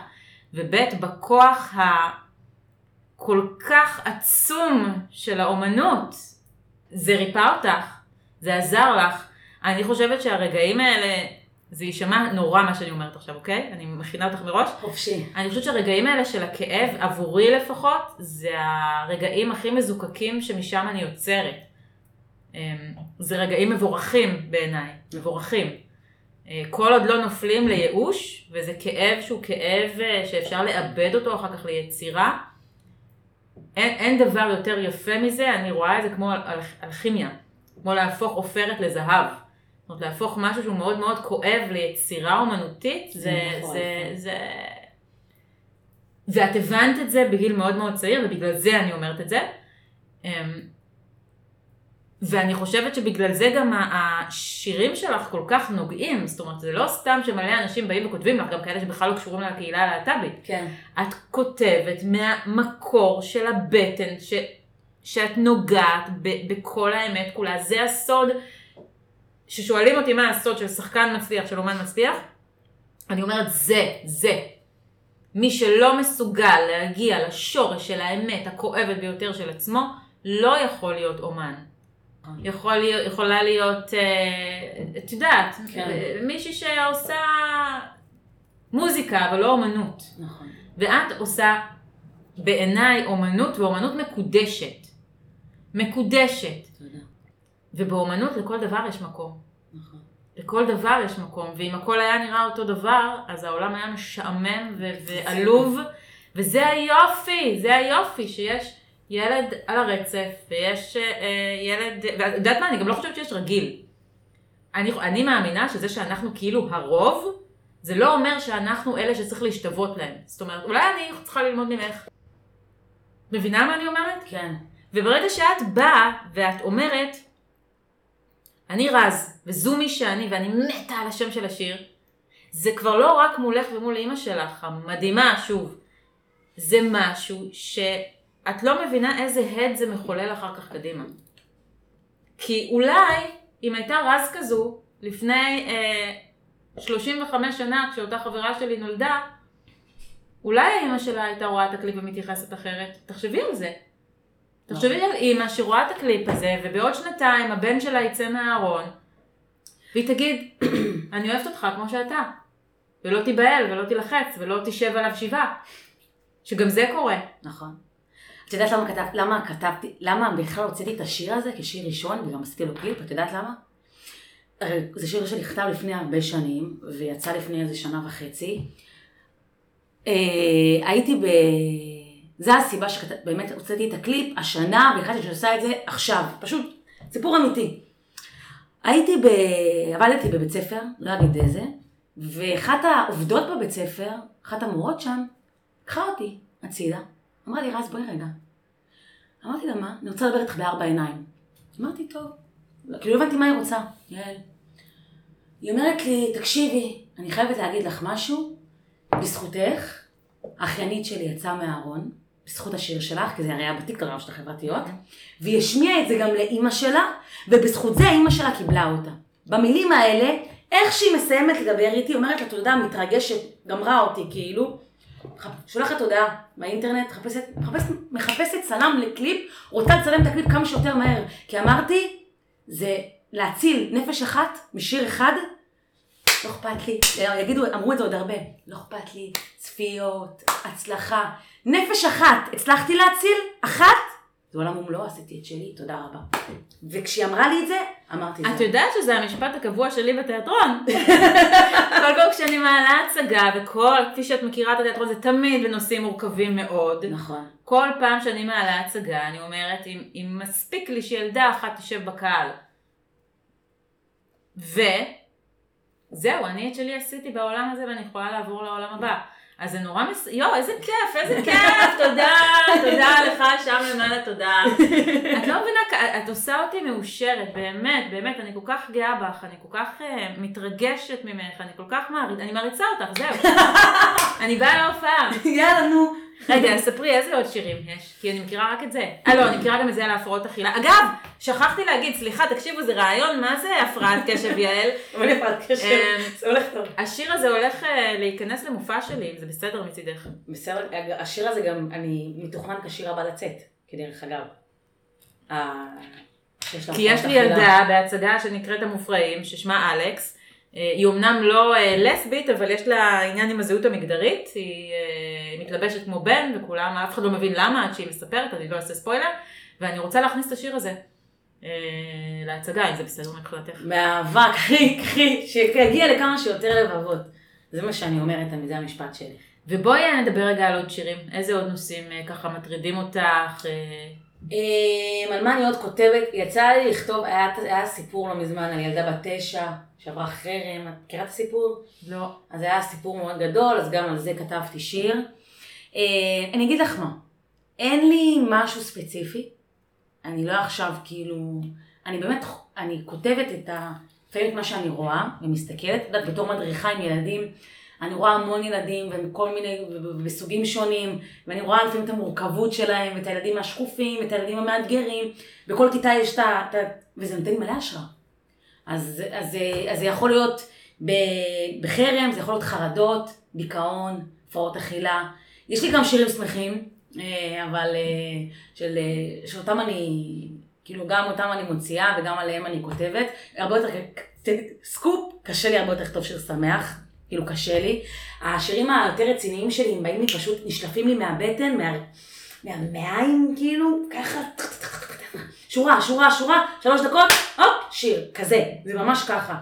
וב' בכוח הכל כך עצום של האומנות, זה ריפא אותך, זה עזר לך. אני חושבת שהרגעים האלה, זה יישמע נורא מה שאני אומרת עכשיו, אוקיי? אני מכינה אותך מראש. חופשי. אני חושבת שהרגעים האלה של הכאב, עבורי לפחות, זה הרגעים הכי מזוקקים שמשם אני יוצרת. זה רגעים מבורכים בעיניי, מבורכים. כל עוד לא נופלים לייאוש, וזה כאב שהוא כאב שאפשר לאבד אותו אחר כך ליצירה. אין, אין דבר יותר יפה מזה, אני רואה את זה כמו אל, אלכימיה, כמו להפוך עופרת לזהב. זאת אומרת, להפוך משהו שהוא מאוד מאוד כואב ליצירה אומנותית, זה... זה, זה, זה... ואת הבנת את זה בגיל מאוד מאוד צעיר, ובגלל זה אני אומרת את זה. ואני חושבת שבגלל זה גם השירים שלך כל כך נוגעים, זאת אומרת, זה לא סתם שמלא אנשים באים וכותבים לך, גם כאלה שבכלל לא קשורים לקהילה הלהט"בית. כן. את כותבת מהמקור של הבטן, ש... שאת נוגעת ב... בכל האמת כולה, זה הסוד, ששואלים אותי מה הסוד של שחקן מצליח, של אומן מצליח, אני אומרת זה, זה. מי שלא מסוגל להגיע לשורש של האמת הכואבת ביותר של עצמו, לא יכול להיות אומן. יכול להיות, יכולה להיות, את יודעת, כן. מישהי שעושה מוזיקה, אבל לא אומנות. נכון. ואת עושה בעיניי אומנות, ואומנות מקודשת. מקודשת. תודה. ובאומנות לכל דבר יש מקום. נכון. לכל דבר יש מקום, ואם הכל היה נראה אותו דבר, אז העולם היה משעמם ו- ועלוב, וזה היופי, זה היופי שיש... ילד על הרצף, ויש אה, ילד, ואת יודעת מה, אני גם לא חושבת שיש רגיל. אני, אני מאמינה שזה שאנחנו כאילו הרוב, זה לא אומר שאנחנו אלה שצריך להשתוות להם. זאת אומרת, אולי אני צריכה ללמוד ממך. מבינה מה אני אומרת? כן. וברגע שאת באה, ואת אומרת, אני רז, וזו מי שאני, ואני מתה על השם של השיר, זה כבר לא רק מולך ומול אמא שלך, המדהימה, שוב. זה משהו ש... את לא מבינה איזה הד זה מחולל אחר כך קדימה. כי אולי, אם הייתה רז כזו, לפני אה, שלושים וחמש שנה, כשאותה חברה שלי נולדה, אולי האמא שלה הייתה רואה את הקליפ ומתייחסת אחרת. תחשבי על זה. תחשבי על אמא שרואה את הקליפ הזה, ובעוד שנתיים הבן שלה יצא מהארון, והיא תגיד, אני אוהבת אותך כמו שאתה. ולא תיבהל, ולא תלחץ, ולא תשב עליו שבעה. שגם זה קורה. נכון. את יודעת למה, כתב, למה כתבתי, למה בכלל הוצאתי את השיר הזה כשיר ראשון וגם עשיתי לו קליפ, את יודעת למה? זה שיר שנכתב לפני הרבה שנים ויצא לפני איזה שנה וחצי. אה, הייתי ב... זה הסיבה שבאמת הוצאתי את הקליפ השנה והחלטתי שעושה את זה עכשיו, פשוט סיפור אמיתי. הייתי ב... עבדתי בבית ספר, לא אגיד איזה, ואחת העובדות בבית ספר, אחת המורות שם, קחה אותי הצידה. אמרה לי, רז, בואי רגע. אמרתי לה, מה? אני רוצה לדבר איתך בארבע עיניים. אמרתי, טוב. כאילו הבנתי מה היא רוצה, יעל. היא אומרת לי, תקשיבי, אני חייבת להגיד לך משהו, בזכותך, האחיינית שלי יצאה מהארון, בזכות השיר שלך, כי זה הרי היה בטיקטוק של החברתיות, והיא השמיעה את זה גם לאמא שלה, ובזכות זה האמא שלה קיבלה אותה. במילים האלה, איך שהיא מסיימת לדבר איתי, אומרת לה, תודה, מתרגשת, גמרה אותי, כאילו, שולחת הודעה באינטרנט, מחפשת, מחפשת, מחפשת צלם לקליפ, רוצה לצלם את הקליפ כמה שיותר מהר, כי אמרתי, זה להציל נפש אחת משיר אחד, לא אכפת לי, יגידו, אמרו את זה עוד הרבה, לא אכפת לי, צפיות, הצלחה, נפש אחת, הצלחתי להציל, אחת, זה עולם ומלואו, עשיתי את שלי, תודה רבה. וכשהיא אמרה לי את זה, אמרתי את זה. את יודעת שזה המשפט הקבוע שלי בתיאטרון. כל כך כשאני מעלה הצגה, וכל, כפי שאת מכירה את התיאטרון, זה תמיד בנושאים מורכבים מאוד. נכון. כל פעם שאני מעלה הצגה, אני אומרת, אם, אם מספיק לי שילדה אחת תשב בקהל. וזהו, אני את שלי עשיתי בעולם הזה, ואני יכולה לעבור לעולם הבא. אז זה נורא מס... יו, איזה כיף, איזה כיף, תודה, תודה לך, שם למעלה, תודה. את לא מבינה, את עושה אותי מאושרת, באמת, באמת, אני כל כך גאה בך, אני כל כך uh, מתרגשת ממך, אני כל כך מעריצה, אני מעריצה אותך, זהו. אני באה להופעה. יאללה, נו. רגע, ספרי, איזה עוד שירים יש? כי אני מכירה רק את זה. אה, לא, אני מכירה גם את זה על ההפרעות אכילה. אגב, שכחתי להגיד, סליחה, תקשיבו, זה רעיון, מה זה הפרעת קשב, יעל? אבל הפרעת קשב, זה הולך טוב. השיר הזה הולך להיכנס למופע שלי, אם זה בסדר מצידך. בסדר, השיר הזה גם, אני מתוכנן כשיר הבא לצאת, כדרך אגב. כי יש לי ילדה בהצגה שנקראת המופרעים, ששמה אלכס, היא אמנם לא לסבית, אבל יש לה עניין עם הזהות המגדרית, היא מתלבשת כמו בן, וכולם, אף אחד לא מבין למה, עד שהיא מספרת, אני לא אעשה ספוילר, ואני רוצה להכניס את השיר הזה להצגה, אם זה בסדר מבחינתך. מהאהבה, קחי, קחי, שיגיע לכמה שיותר לבבות. זה מה שאני אומרת, זה המשפט שלי. ובואי נדבר רגע על עוד שירים, איזה עוד נושאים ככה מטרידים אותך? על מה אני עוד כותבת, יצא לי לכתוב, היה סיפור לא מזמן על ילדה בת תשע, שעברה חרם, את מכירה את הסיפור? לא. אז היה סיפור מאוד גדול, אז גם על זה כתבתי שיר. אני אגיד לך מה, אין לי משהו ספציפי, אני לא עכשיו כאילו, אני באמת, אני כותבת את הפעמים מה שאני רואה, ומסתכלת, בתור מדריכה עם ילדים, אני רואה המון ילדים, וכל מיני, בסוגים שונים, ואני רואה לפעמים את המורכבות שלהם, את הילדים השחופים, את הילדים המאתגרים, בכל כיתה יש את ה... וזה נותן מלא השראה. אז, אז, אז זה יכול להיות בחרם, זה יכול להיות חרדות, דיכאון, הפרעות אכילה. יש לי גם שירים שמחים, אבל של, שאותם אני, כאילו גם אותם אני מוציאה וגם עליהם אני כותבת. הרבה יותר, סקופ, קשה לי הרבה יותר טוב שיר שמח, כאילו קשה לי. השירים היותר רציניים שלי, הם באים לי פשוט, נשלפים לי מהבטן, מה, מהמאיים כאילו, ככה, שורה, שורה, שורה, שלוש דקות, הופ, שיר, כזה, זה ממש ככה.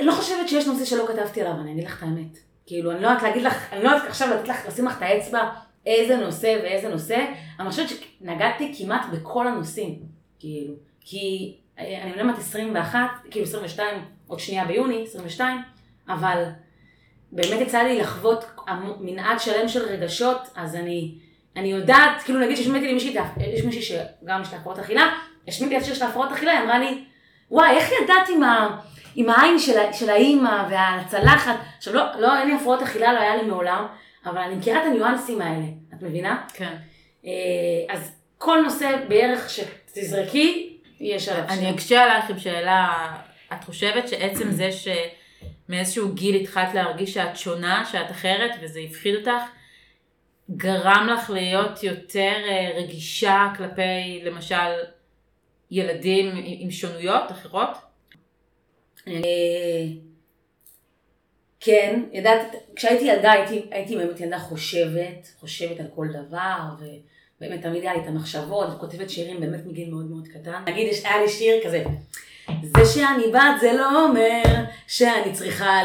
לא חושבת שיש נושא שלא כתבתי עליו, אני אגיד לך את האמת. כאילו, אני לא יודעת להגיד לך, אני לא יודעת עכשיו לתת לך, לשים לך את האצבע, איזה נושא ואיזה נושא, אני חושבת שנגעתי כמעט בכל הנושאים, כאילו, כי אני מלמדת עשרים ואחת, כאילו עשרים ושתיים, עוד שנייה ביוני, עשרים ושתיים, אבל באמת יצא לי לחוות מנעד שלם של רגשות, אז אני... אני יודעת, כאילו נגיד ששמעתי לי מישהי, יש מישהי שגם יש לה הפרעות אכילה, השמיעתי לי את שיר של הפרעות אכילה, היא אמרה לי, וואי, איך ידעת עם, ה... עם העין של, של האימא והצלחת? עכשיו, לא, לא, אין לי הפרעות אכילה, לא היה לי מעולם, אבל אני מכירה את הניואנסים האלה, את מבינה? כן. אז כל נושא בערך שתזרקי, יש עליו. אני אקשה עליך עם שאלה, את חושבת שעצם זה שמאיזשהו גיל התחלת להרגיש שאת שונה, שאת אחרת, וזה הפחיד אותך, גרם לך להיות יותר רגישה כלפי, למשל, ילדים עם שונויות אחרות? כן, ידעת, כשהייתי ילדה, הייתי, הייתי באמת ילדה חושבת, חושבת על כל דבר, ובאמת תמיד היה לי את המחשבות, כותבת שירים באמת מגיל מאוד מאוד קטן. נגיד, היה לי שיר כזה, זה שאני בת זה לא אומר שאני צריכה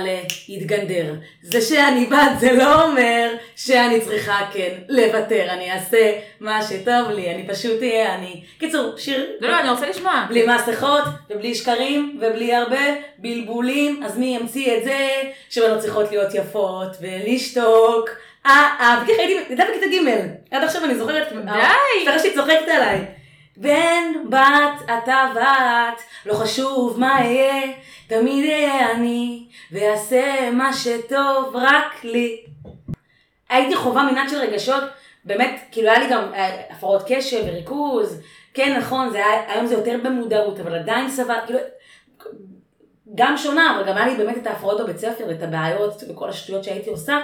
להתגנדר. זה שאני בת זה לא אומר שאני צריכה כן לוותר. אני אעשה מה שטוב לי, אני פשוט תהיה, אני... קיצור, שיר... לא, לא, אני רוצה לשמוע. בלי מסכות ובלי שקרים ובלי הרבה בלבולים. אז מי ימציא את זה שבנות צריכות להיות יפות ולשתוק? אה, אה, וכך הייתי... ידעת בכיתה ג' עד עכשיו אני זוכרת... די! תראה שהיא צוחקת עליי. בן, בת, אתה ואת, לא חשוב מה יהיה, תמיד יהיה אני, ויעשה מה שטוב רק לי. הייתי חובה מנת של רגשות, באמת, כאילו היה לי גם הפרעות קשב וריכוז, כן נכון, זה היה, היום זה יותר במודעות, אבל עדיין סבל, כאילו, גם שונה, אבל גם היה לי באמת את ההפרעות בבית ספר, ואת הבעיות וכל השטויות שהייתי עושה,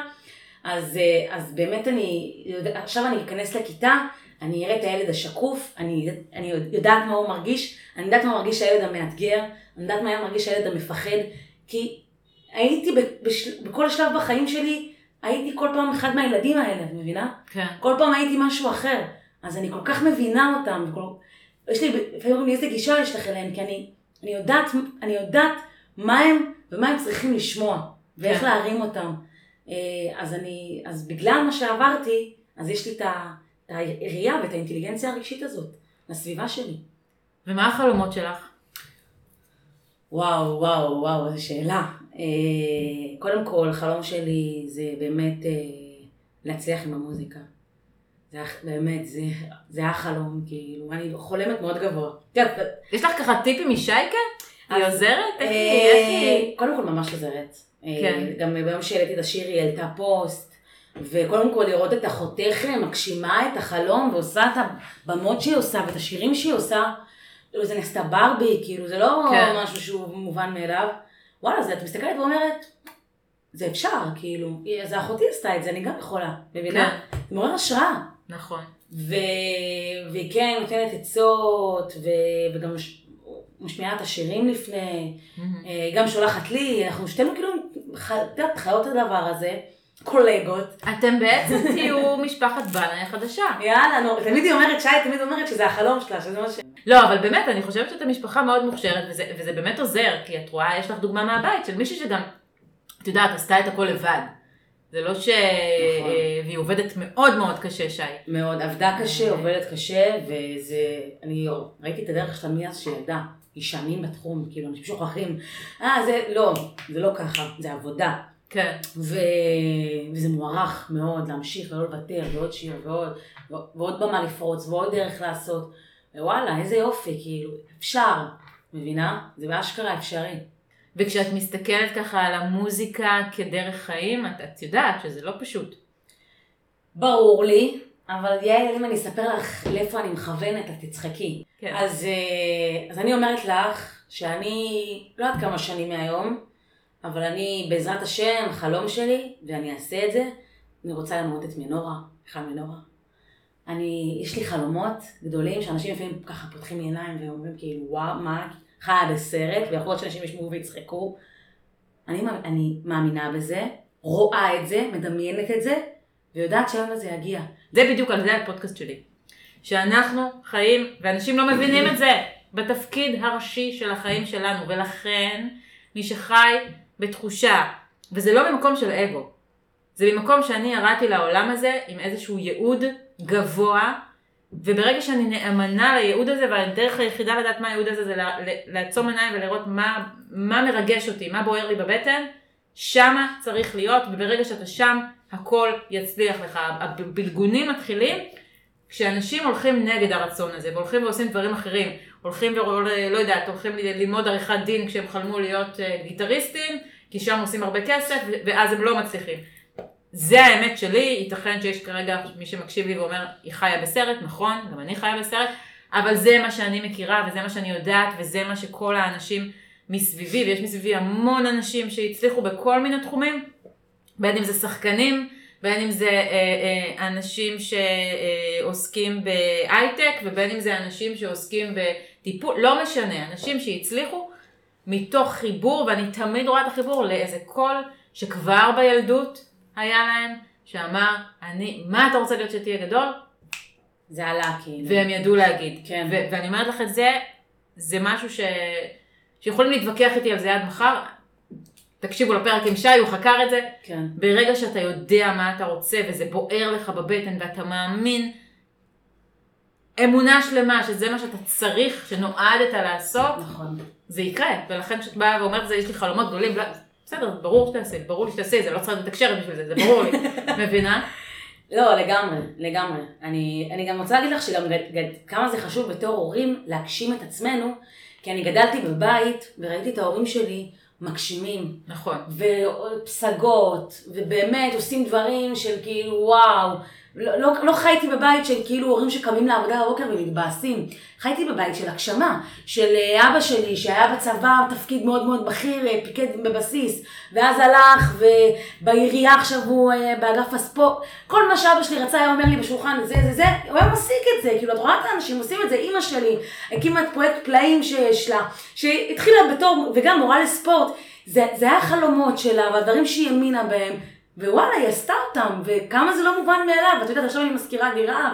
אז, אז באמת אני, עכשיו אני אכנס לכיתה, אני אראה את הילד השקוף, אני, אני יודעת מה הוא מרגיש, אני יודעת מה מרגיש הילד המאתגר, אני יודעת מה מרגיש הילד המפחד, כי הייתי בשל, בכל שלב בחיים שלי, הייתי כל פעם אחד מהילדים האלה, את מבינה? כן. כל פעם הייתי משהו אחר, אז אני כל כך מבינה אותם, יש לי, לפעמים אומרים לי איזה גישה יש לך אליהם, כי אני, אני יודעת, אני יודעת מה הם ומה הם צריכים לשמוע, ואיך להרים אותם. אז אני, אז בגלל מה שעברתי, אז יש לי את העירייה ואת האינטליגנציה הרגשית הזאת, לסביבה שלי. ומה החלומות שלך? וואו, וואו, וואו, איזו שאלה. קודם כל, חלום שלי זה באמת להצליח עם המוזיקה. זה באמת, זה, זה היה חלום, כאילו, אני חולמת מאוד גבוה. יש לך ככה טיפים משייקה? היא עוזרת? קודם כל ממש עוזרת. גם ביום שהעליתי את השיר היא העלתה פוסט, וקודם כל לראות את אחותך מגשימה את החלום, ועושה את הבמות שהיא עושה, ואת השירים שהיא עושה, זה נעשתה ברבי, כאילו, זה לא משהו שהוא מובן מאליו. וואלה, זה, את מסתכלת ואומרת, זה אפשר, כאילו, זה אחותי עשתה את זה, אני גם יכולה, מבינה? זה מעורר השראה. נכון. והיא כן נותנת עצות, וגם משמיעה את השירים לפני, גם שולחת לי, אנחנו שתינו כאילו חיות את הדבר הזה, קולגות. אתם בעצם תהיו משפחת בנה חדשה. יאללה, תמיד היא אומרת, שי תמיד אומרת שזה החלום שלה, שזה מה ש... לא, אבל באמת, אני חושבת שאתה משפחה מאוד מוכשרת, וזה באמת עוזר, כי את רואה, יש לך דוגמה מהבית של מישהי שגם, את יודעת, עשתה את הכל לבד. זה לא ש... והיא עובדת מאוד מאוד קשה, שי. מאוד, עבדה קשה, עובדת קשה, וזה... אני ראיתי את הדרך שלה מאז שידעה. היא שנים בתחום, כאילו, אנשים שוכחים. אה, זה לא, זה לא ככה, זה עבודה. כן. וזה מוערך מאוד, להמשיך ולא לוותר, ועוד שיר, ועוד במה לפרוץ, ועוד דרך לעשות. וואלה, איזה יופי, כאילו, אפשר, מבינה? זה באשכרה אפשרי. וכשאת מסתכלת ככה על המוזיקה כדרך חיים, את, את יודעת שזה לא פשוט. ברור לי, אבל יעל, אם אני אספר לך לאיפה אני מכוונת, את תצחקי. כן. אז, אז אני אומרת לך שאני, לא עד כמה שנים מהיום, אבל אני בעזרת השם, החלום שלי, ואני אעשה את זה, אני רוצה למות את מנורה, אחד מנורה. אני, יש לי חלומות גדולים שאנשים לפעמים ככה פותחים עיניים ואומרים כאילו וואו, מה, חד הסרט, ויכול להיות שאנשים ישמעו ויצחקו. אני, אני מאמינה בזה, רואה את זה, מדמיינת את זה, ויודעת שהיום הזה יגיע. זה בדיוק על זה הפודקאסט שלי. שאנחנו חיים, ואנשים לא מבינים את זה, בתפקיד הראשי של החיים שלנו, ולכן מי שחי בתחושה, וזה לא במקום של אגו, זה במקום שאני הראתי לעולם הזה עם איזשהו ייעוד גבוה, וברגע שאני נאמנה לייעוד הזה, והדרך היחידה לדעת מה הייעוד הזה זה לעצום עיניים ולראות מה, מה מרגש אותי, מה בוער לי בבטן, שמה צריך להיות, וברגע שאתה שם, הכל יצליח לך. הבלגונים מתחילים, כשאנשים הולכים נגד הרצון הזה, והולכים ועושים דברים אחרים, הולכים ולא יודעת, הולכים ללמוד עריכת דין כשהם חלמו להיות גיטריסטים, כי שם עושים הרבה כסף, ואז הם לא מצליחים. זה האמת שלי, ייתכן שיש כרגע מי שמקשיב לי ואומר, היא חיה בסרט, נכון, גם אני חיה בסרט, אבל זה מה שאני מכירה, וזה מה שאני יודעת, וזה מה שכל האנשים מסביבי, ויש מסביבי המון אנשים שהצליחו בכל מיני תחומים, בין אם זה שחקנים, בין אם זה אנשים שעוסקים בהייטק, ובין אם זה אנשים שעוסקים בטיפול, לא משנה, אנשים שהצליחו מתוך חיבור, ואני תמיד רואה את החיבור לאיזה קול שכבר בילדות, היה להם שאמר, אני, מה אתה רוצה להיות שתהיה גדול? זה עלה כאילו. והם ידעו להגיד. כן. ו- ואני אומרת לך את זה, זה משהו ש... שיכולים להתווכח איתי על זה עד מחר. תקשיבו לפרק עם שי, הוא חקר את זה. כן. ברגע שאתה יודע מה אתה רוצה וזה בוער לך בבטן ואתה מאמין, אמונה שלמה שזה מה שאתה צריך, שנועדת לעשות, נכון. זה יקרה. ולכן כשאת באה ואומרת, יש לי חלומות גדולים, בסדר, ברור שתעשה, ברור לי שתעשה, זה לא צריך לתקשרת בשביל זה, זה ברור לי, מבינה? לא, לגמרי, לגמרי. אני, אני גם רוצה להגיד לך שגם כמה זה חשוב בתור הורים להגשים את עצמנו, כי אני גדלתי בבית וראיתי את ההורים שלי מגשימים. נכון. ופסגות, ובאמת עושים דברים של כאילו וואו, לא, לא, לא חייתי בבית של כאילו הורים שקמים לעבודה בבוקר ומתבאסים. חייתי בבית של הגשמה, של אבא שלי שהיה בצבא תפקיד מאוד מאוד בכיר, פיקד בבסיס, ואז הלך ובעירייה עכשיו הוא באגף הספורט. כל מה שאבא שלי רצה היה אומר לי בשולחן, זה זה זה, הוא היה מסיק את זה, כאילו את רואה את האנשים עושים את זה, אמא שלי הקימה את פרויקט פלאים שיש לה, שהתחילה בתור, וגם מורה לספורט, זה, זה היה החלומות שלה והדברים שהיא האמינה בהם. ווואלה, היא עשתה אותם, וכמה זה לא מובן מאליו. את יודעת, עכשיו אני מזכירה דירה,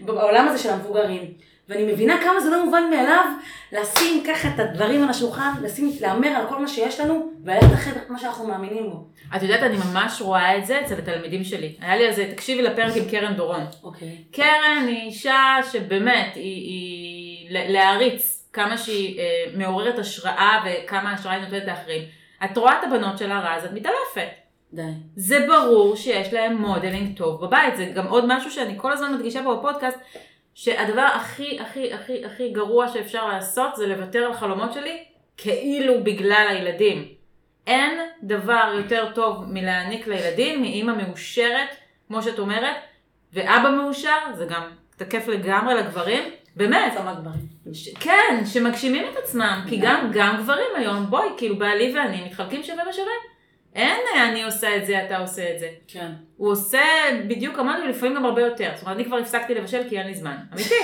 ובעולם הזה של המבוגרים. ואני מבינה כמה זה לא מובן מאליו, לשים ככה את הדברים על השולחן, לשים, לאמר על כל מה שיש לנו, וללכת אחרי מה שאנחנו מאמינים בו. את יודעת, אני ממש רואה את זה אצל התלמידים שלי. היה לי על זה, תקשיבי לפרק עם קרן דורון. אוקיי. קרן היא אישה שבאמת, היא להעריץ כמה שהיא מעוררת השראה, וכמה השראה היא נותנת לאחרים. את רואה את הבנות שלה רז, את מתעלפת. די. זה ברור שיש להם מודלינג טוב בבית. זה גם עוד משהו שאני כל הזמן מדגישה פה בפודקאסט, שהדבר הכי, הכי, הכי, הכי גרוע שאפשר לעשות, זה לוותר על חלומות שלי, כאילו בגלל הילדים. אין דבר יותר טוב מלהעניק לילדים, מאמא מאושרת, כמו שאת אומרת, ואבא מאושר, זה גם תקף לגמרי לגברים. באמת. ש... כן, שמגשימים את עצמם, כי גם, גם גברים היום, בואי, כאילו בעלי ואני מתחלקים שווה בשווה. אין, אני עושה את זה, אתה עושה את זה. כן. הוא עושה בדיוק כמוני, ולפעמים גם הרבה יותר. זאת אומרת, אני כבר הפסקתי לבשל כי אין לי זמן. אמיתי.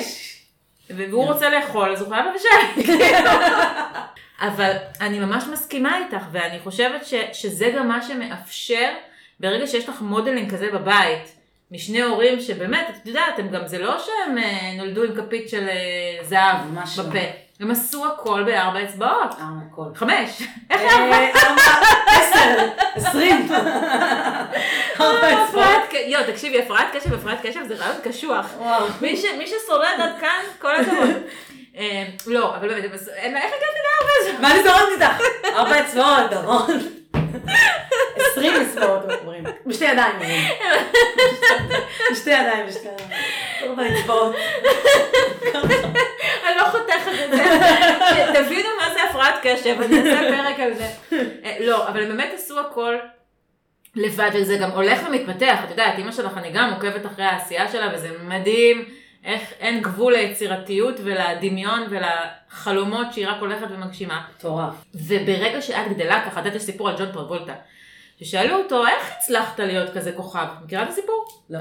והוא רוצה לאכול, אז הוא חייב לבשל. אבל אני ממש מסכימה איתך, ואני חושבת ש, שזה גם מה שמאפשר, ברגע שיש לך מודלינג כזה בבית, משני הורים שבאמת, את יודעת, הם גם זה לא שהם נולדו עם כפית של זהב בפה. הם עשו הכל בארבע אצבעות. ארבע הכל. חמש. איך ארבע? עשר. עשרים. ארבע אצבעות. יו, תקשיבי, הפרעת קשב, הפרעת קשב, זה רעיון קשוח. מי ששורד עד כאן, כל הכבוד. לא, אבל באמת, איך הגעתי לארבע אצבעות? מה נזורות איתך? ארבע אצבעות, דרון. עשרים אצבעות, אומרים. בשתי ידיים, אומרים. בשתי ידיים, בשתי ידיים. ארבע אצבעות. אני לא חותכת את זה, תבינו מה זה הפרעת קשב, אני אעשה פרק על זה. לא, אבל הם באמת עשו הכל לבד, וזה גם הולך ומתפתח, את יודעת, אמא שלך אני גם עוקבת אחרי העשייה שלה, וזה מדהים, איך אין גבול ליצירתיות ולדמיון ולחלומות שהיא רק הולכת ומגשימה. תורף. וברגע שאת גדלה ככה, דעת יש סיפור על ג'ון טרוולטה, ששאלו אותו, איך הצלחת להיות כזה כוכב? מכירה את הסיפור? לא.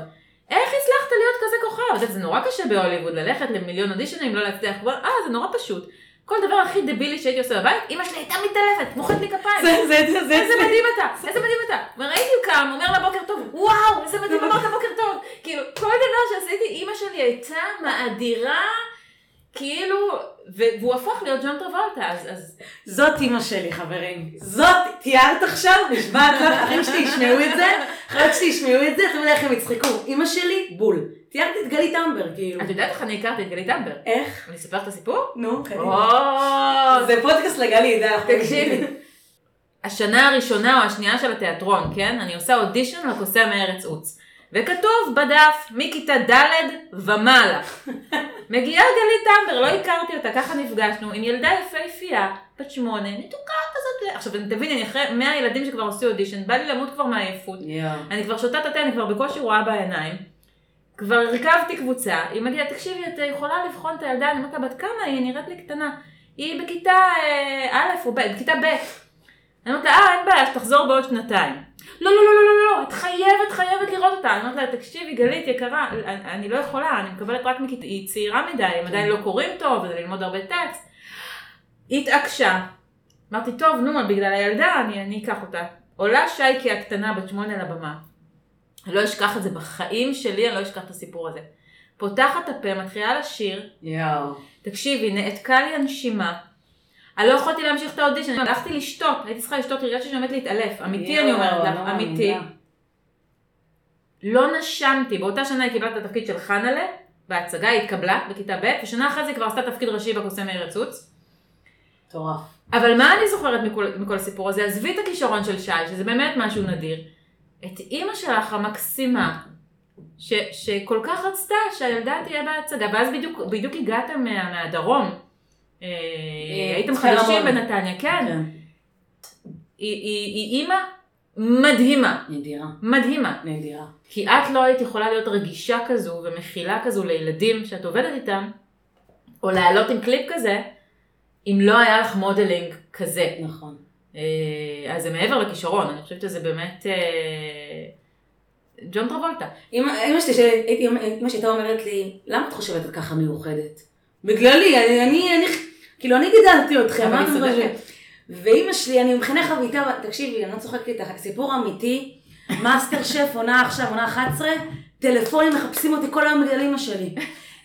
איך הצלחת להיות כזה כוכב? זה נורא קשה בהוליווד, ללכת למיליון אודישנים, לא להצליח, אה, זה נורא פשוט. כל דבר הכי דבילי שהייתי עושה בבית, אמא שלי הייתה מתעלפת, מוחאת לי כפיים. איזה מדהים אתה, איזה מדהים אתה. וראיתי הוא קם, אומר לה בוקר טוב, וואו, איזה מדהים אמרת בוקר טוב. כאילו, כל דבר שעשיתי, אמא שלי הייתה מאדירה, כאילו, והוא הפוך להיות ג'ון טרוולטה, אז... זאת אמא שלי, חברים. זאת, תיארת עכשיו, נשבעת לך, אחרי שתשמעו את זה, אחרי שתשמעו את זה, אתם יודעים איך הם יצחקו. אמא שלי, בול. תיארתי את גלית אמבר, כאילו. את יודעת איך אני הכרתי את גלית אמבר? איך? אני אספר את הסיפור? נו, קדימה. זה פודקאסט לגלית, אנחנו... תקשיבי. השנה הראשונה או השנייה של התיאטרון, כן? אני עושה אודישן לקוסם מארץ עוץ. וכתוב בדף, מכיתה ד' ומעלה. מגיעה גלית אמבר, לא הכרתי אותה, ככה נפגשנו, עם ילדה יפהפייה, בת שמונה, נתוקה כזאת. עכשיו, תביני, אני אחרי מאה ילדים שכבר עושים אודישן, בא לי למות כבר מעייפות. אני כבר שותה את התה, אני כבר בקושי רואה בעיניים. כבר הרכבתי קבוצה, היא מגיעה, תקשיבי, את יכולה לבחון את הילדה, אני אומרת, בת כמה היא? נראית לי קטנה. היא בכיתה א' או ב', בכיתה ב'. אני אומרת לה, אה, אין בעיה, שתחזור בעוד שנתיים. לא, לא, לא, לא, לא, את חייבת, חייבת לראות אותה. אני אומרת לה, תקשיבי, גלית, יקרה, אני לא יכולה, אני מקבלת רק מכיתה, היא צעירה מדי, היא עדיין לא קוראים טוב, וזה ללמוד הרבה טקסט. היא התעקשה. אמרתי, טוב, נו, בגלל הילדה, אני אקח אותה. עולה שייקי הקטנה בת שמונה לבמה. אני לא אשכח את זה בחיים שלי, אני לא אשכח את הסיפור הזה. פותחת הפה, מתחילה לשיר. יאו. תקשיבי, נעתקה לי הנשימה. אני לא יכולתי להמשיך את האודישן, אני הלכתי לשתות, הייתי צריכה לשתות, הרגשתי שעומדת להתעלף. אמיתי אני אומרת לך, אמיתי. לא נשמתי, באותה שנה היא קיבלה את התפקיד של חנלה, בהצגה היא התקבלה בכיתה ב', ושנה אחרי זה כבר עשתה תפקיד ראשי בקוסם מארץ עוץ. תורף. אבל מה אני זוכרת מכל הסיפור הזה? עזבי את הכישרון של שי, שזה באמת משהו נדיר. את אימא שלך המקסימה, ש, שכל כך רצתה שהילדה תהיה בהצגה, ואז בדיוק, בדיוק הגעת מה, מהדרום, אה, הייתם חדשים בנתניה, כן? כן. היא, היא, היא אימא מדהימה. נדירה. מדהימה. נדירה. כי את לא היית יכולה להיות רגישה כזו ומכילה כזו לילדים שאת עובדת איתם, או לעלות עם קליפ כזה, אם לא היה לך מודלינג כזה. נכון. אז זה מעבר לכישרון, אני חושבת שזה באמת ג'ון טרוולטה. אמא שהייתה אומרת לי, למה את חושבת על ככה מיוחדת? בגללי, אני, כאילו אני גדלתי אתכם, מה את חושבת? ואמא שלי, אני מחנך אביתה, תקשיבי, אני לא צוחקת איתך, סיפור אמיתי, מאסטר שף עונה עכשיו, עונה אחת עשרה, טלפונים מחפשים אותי כל היום בגלל אמא שלי.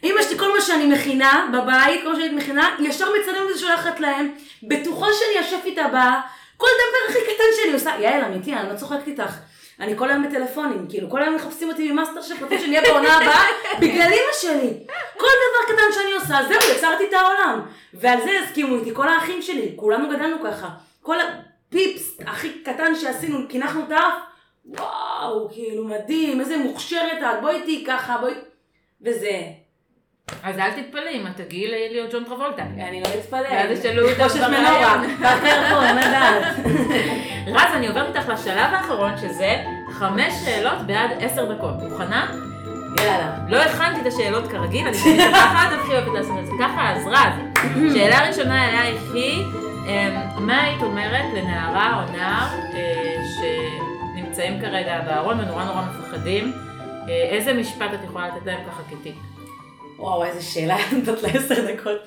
אמא שלי כל מה שאני מכינה בבית, כל מה שאני מכינה, ישר מצלם את זה שולחת להם, בטוחו שאני ישף איתה באה, כל דבר הכי קטן שלי עושה, יעל אמיתי, אני לא צוחקת איתך. אני כל היום בטלפונים, כאילו כל היום מחפשים אותי ממאסטר שף, רוצים שנהיה בעונה הבאה, בגלל אמא שלי. כל דבר קטן שאני עושה, זהו, יצרתי את העולם. ועל זה הסכימו איתי, כל האחים שלי, כולנו גדלנו ככה. כל הפיפס הכי קטן שעשינו, קינחנו את האף, וואו, כאילו מדהים, איזה מוכשרת, בואי איתי ככה, בואי... וזה... אז אל תתפלא, אם את תגיעי להיות ג'ון טרוולטה. אני לא אתפלא. ואז שלא ידעו את המנורה. באחר פה, אני יודעת. רז, אני עוברת איתך לשלב האחרון, שזה חמש שאלות בעד עשר דקות. מוכנה? יאללה. לא הכנתי את השאלות כרגיל, אני חושבת ככה, אז הכי אוהבת לעשות את זה. ככה, אז רז, שאלה הראשונה אלייך היא, מה היית אומרת לנערה או נער שנמצאים כרגע בארון ונורא נורא מפחדים? איזה משפט את יכולה לתת להם ככה כתיק? וואו, איזו שאלה, נתת לה עשר דקות.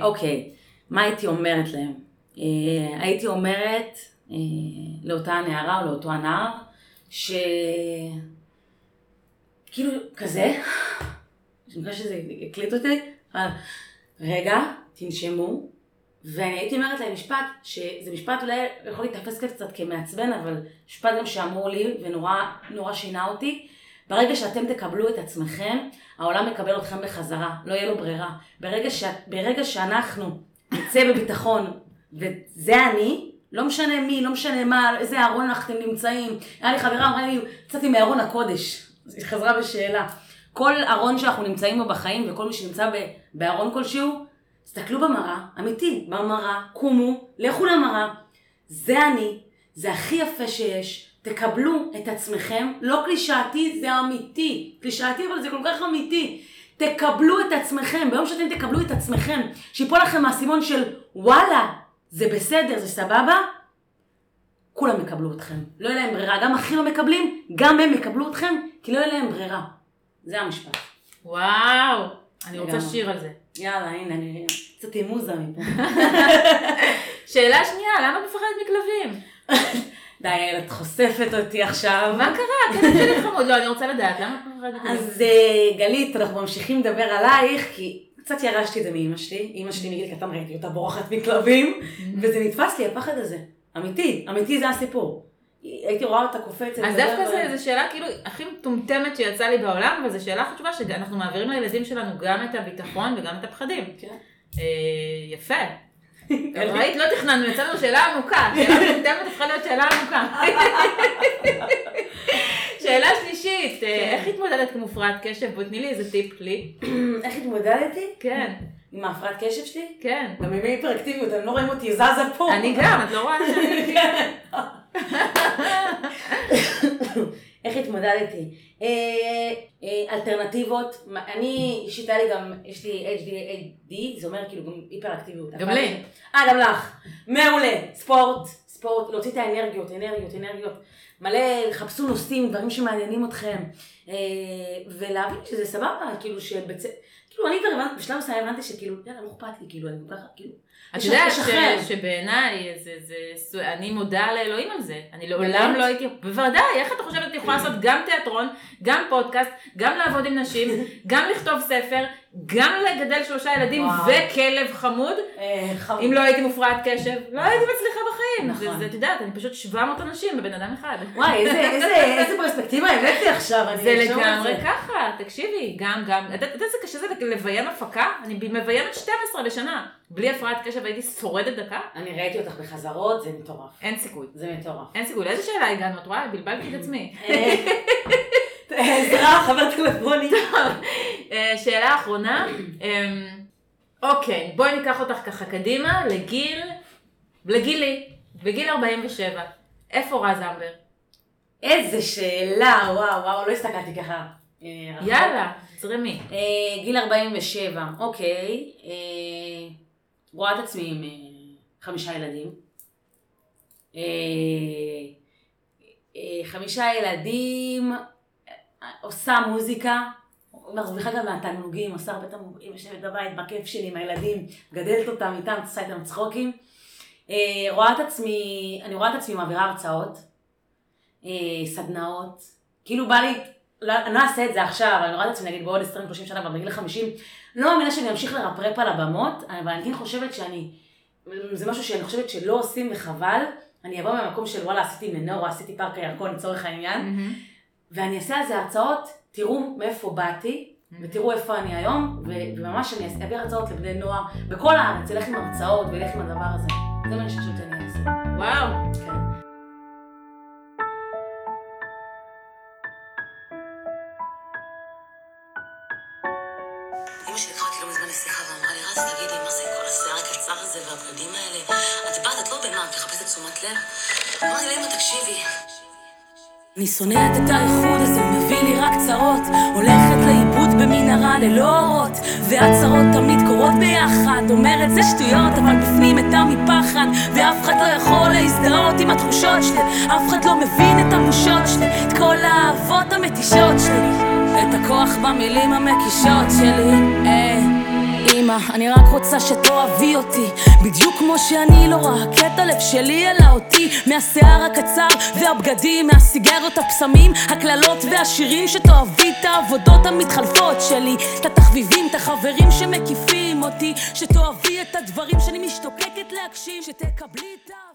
אוקיי, מה הייתי אומרת להם? הייתי אומרת לאותה הנערה או לאותו הנער, שכאילו כזה, אני חושב שזה הקליט אותי, רגע, תנשמו, ואני הייתי אומרת להם משפט, שזה משפט אולי יכול להתאפס קצת כמעצבן, אבל משפט גם שאמרו לי ונורא שינה אותי, ברגע שאתם תקבלו את עצמכם, העולם יקבל אתכם בחזרה, לא יהיה לו ברירה. ברגע, ש... ברגע שאנחנו נצא בביטחון, וזה אני, לא משנה מי, לא משנה מה, איזה ארון אנחנו נמצאים. היה לי חברה, אמרה לי, יצאתי מארון הקודש. היא חזרה בשאלה. כל ארון שאנחנו נמצאים בו בחיים, וכל מי שנמצא ב... בארון כלשהו, תסתכלו במראה, אמיתי, במראה, קומו, לכו למראה. זה אני, זה הכי יפה שיש. תקבלו את עצמכם, לא קלישאתי, זה אמיתי. קלישאתי, אבל זה כל כך אמיתי. תקבלו את עצמכם, ביום שאתם תקבלו את עצמכם, שיפול לכם מהסימון של וואלה, זה בסדר, זה סבבה, כולם יקבלו אתכם. לא יהיה להם ברירה, גם אחים לא מקבלים, גם הם יקבלו אתכם, כי לא יהיה להם ברירה. זה המשפט. וואו, אני רוצה שיר על זה. יאללה, הנה, אני קצת אימוזה מפה. שאלה שנייה, למה מפחדת מכלבים? די, את חושפת אותי עכשיו. מה קרה? כזה שלי חמוד. לא, אני רוצה לדעת. למה את מפחדת? אז גלית, אנחנו ממשיכים לדבר עלייך, כי קצת ירשתי את זה מאמא שלי. אמא שלי מגיל קטן ראיתי אותה בורחת מכלבים, וזה נתפס לי, הפחד הזה. אמיתי, אמיתי זה הסיפור. הייתי רואה אותה קופצת. אז דווקא זה, זו שאלה כאילו הכי מטומטמת שיצאה לי בעולם, וזו שאלה חשובה שאנחנו מעבירים לילדים שלנו גם את הביטחון וגם את הפחדים. יפה. ראית, לא תכננו, יצאנו שאלה עמוקה, שאלה מטומטמת הפכה להיות שאלה עמוקה. שאלה שלישית, איך התמודדת כמו הפרעת קשב? בוא תני לי איזה טיפ לי. איך התמודדתי? כן. עם ההפרעת קשב שלי? כן. גם עם היפראקטיביות, הם לא רואים אותי זזה פה. אני גם, את לא רואה שאני... איך התמודדתי? אלטרנטיבות, אני שיטה לי גם, יש לי אייץ' די אייץ' די, זה אומר כאילו גם היפראקטיביות. גם לי. אה, גם לך. מעולה. ספורט, ספורט, להוציא את האנרגיות, אנרגיות, אנרגיות. מלא, חפשו נושאים, דברים שמעניינים אתכם. ולהבין שזה סבבה, כאילו שבצ... כאילו אני כבר בשלב מסיים הבנתי שכאילו, יאללה, לא אכפת לי, כאילו, אני ככה, כאילו... את יודעת שבעיניי, אני מודה לאלוהים על זה, אני לעולם לא הייתי... בוודאי, איך אתה חושבת, אני יכולה לעשות גם תיאטרון, גם פודקאסט, גם לעבוד עם נשים, גם לכתוב ספר, גם לגדל שלושה ילדים וכלב חמוד, אם לא הייתי מופרעת קשב, לא הייתי מצליחה בחיים. זה, את יודעת, אני פשוט שבע מאות אנשים בבן אדם אחד. וואי, איזה פרספקטיבה הבאתי עכשיו, אני אשאור את זה. זה לגמרי ככה, תקשיבי, גם, גם, אתה יודע זה קשה זה לביין הפקה? אני מביינת שתים עשרה לשנה. בלי הפרעת קשב הייתי שורדת דקה. אני ראיתי אותך בחזרות, זה מטורף. אין סיכוי. זה מטורף. אין סיכוי. לאיזה שאלה הגענו? את רואה? בלבלתי את עצמי. עזרה, חבר טלפוני. שאלה אחרונה. אוקיי, בואי ניקח אותך ככה קדימה לגיל, לגילי, בגיל ארבעים ושבע. איפה רז אמבר? איזה שאלה, וואו, וואו, לא הסתכלתי ככה. יאללה, זרמי. גיל ארבעים ושבע, אוקיי. רואה את עצמי עם חמישה ילדים. חמישה ילדים, עושה מוזיקה, מרוויחה גם מהתענוגים, עושה הרבה תענוגים, יושבת בבית, בכיף שלי עם הילדים, גדלת אותם איתם, עושה איתם צחוקים. רואה את עצמי, אני רואה את עצמי מעבירה הרצאות. סדנאות, כאילו בא לי, אני לא אעשה את זה עכשיו, אני נורא את עצמי נגיד בעוד עשרים שלושים שנה, בגיל חמישים, לא מאמינה שאני אמשיך לרפרפ על הבמות, אבל אני כן חושבת שאני, זה משהו שאני חושבת שלא עושים וחבל, אני אבוא מהמקום של וואלה עשיתי מנורה, עשיתי פארק הירקון לצורך העניין, ואני אעשה על זה הרצאות, תראו מאיפה באתי, ותראו איפה אני היום, וממש אני אביא הרצאות לבני נוער, בכל הארץ, אלך עם הרצאות ואלך עם הדבר הזה, זה מה שפשוט אני אעשה. וואו, כן. אמא שלי קראה כאילו מזמן לשיחה ואמרה לי, רז, תגידי, מה זה כל השיער הקצר הזה והבגדים האלה? את באת, את לא במה, את מחפשת תשומת לב? אמרתי לה, אמא, תקשיבי. אני שונאת את האיחוד הזה, הוא מביא לי רק צרות. הולכת לאיבוד במנהרה ללא אורות, והצרות תמיד קורות ביחד. אומרת, זה שטויות, אבל בפנים מתה מפחד, ואף אחד לא יכול להזדהות עם התחושות שלי. אף אחד לא מבין את המושות שלי, את כל האהבות המתישות שלי. את הכוח במילים המקישות שלי. אמא, אני רק רוצה שתאהבי אותי בדיוק כמו שאני, לא רק את הלב שלי אלא אותי, מהשיער הקצר והבגדים, מהסיגרות, הפסמים, הקללות והשירים, שתאהבי את העבודות המתחלפות שלי, את התחביבים, את החברים שמקיפים אותי, שתאהבי את הדברים שאני משתוקקת להגשים, שתקבלי את ה...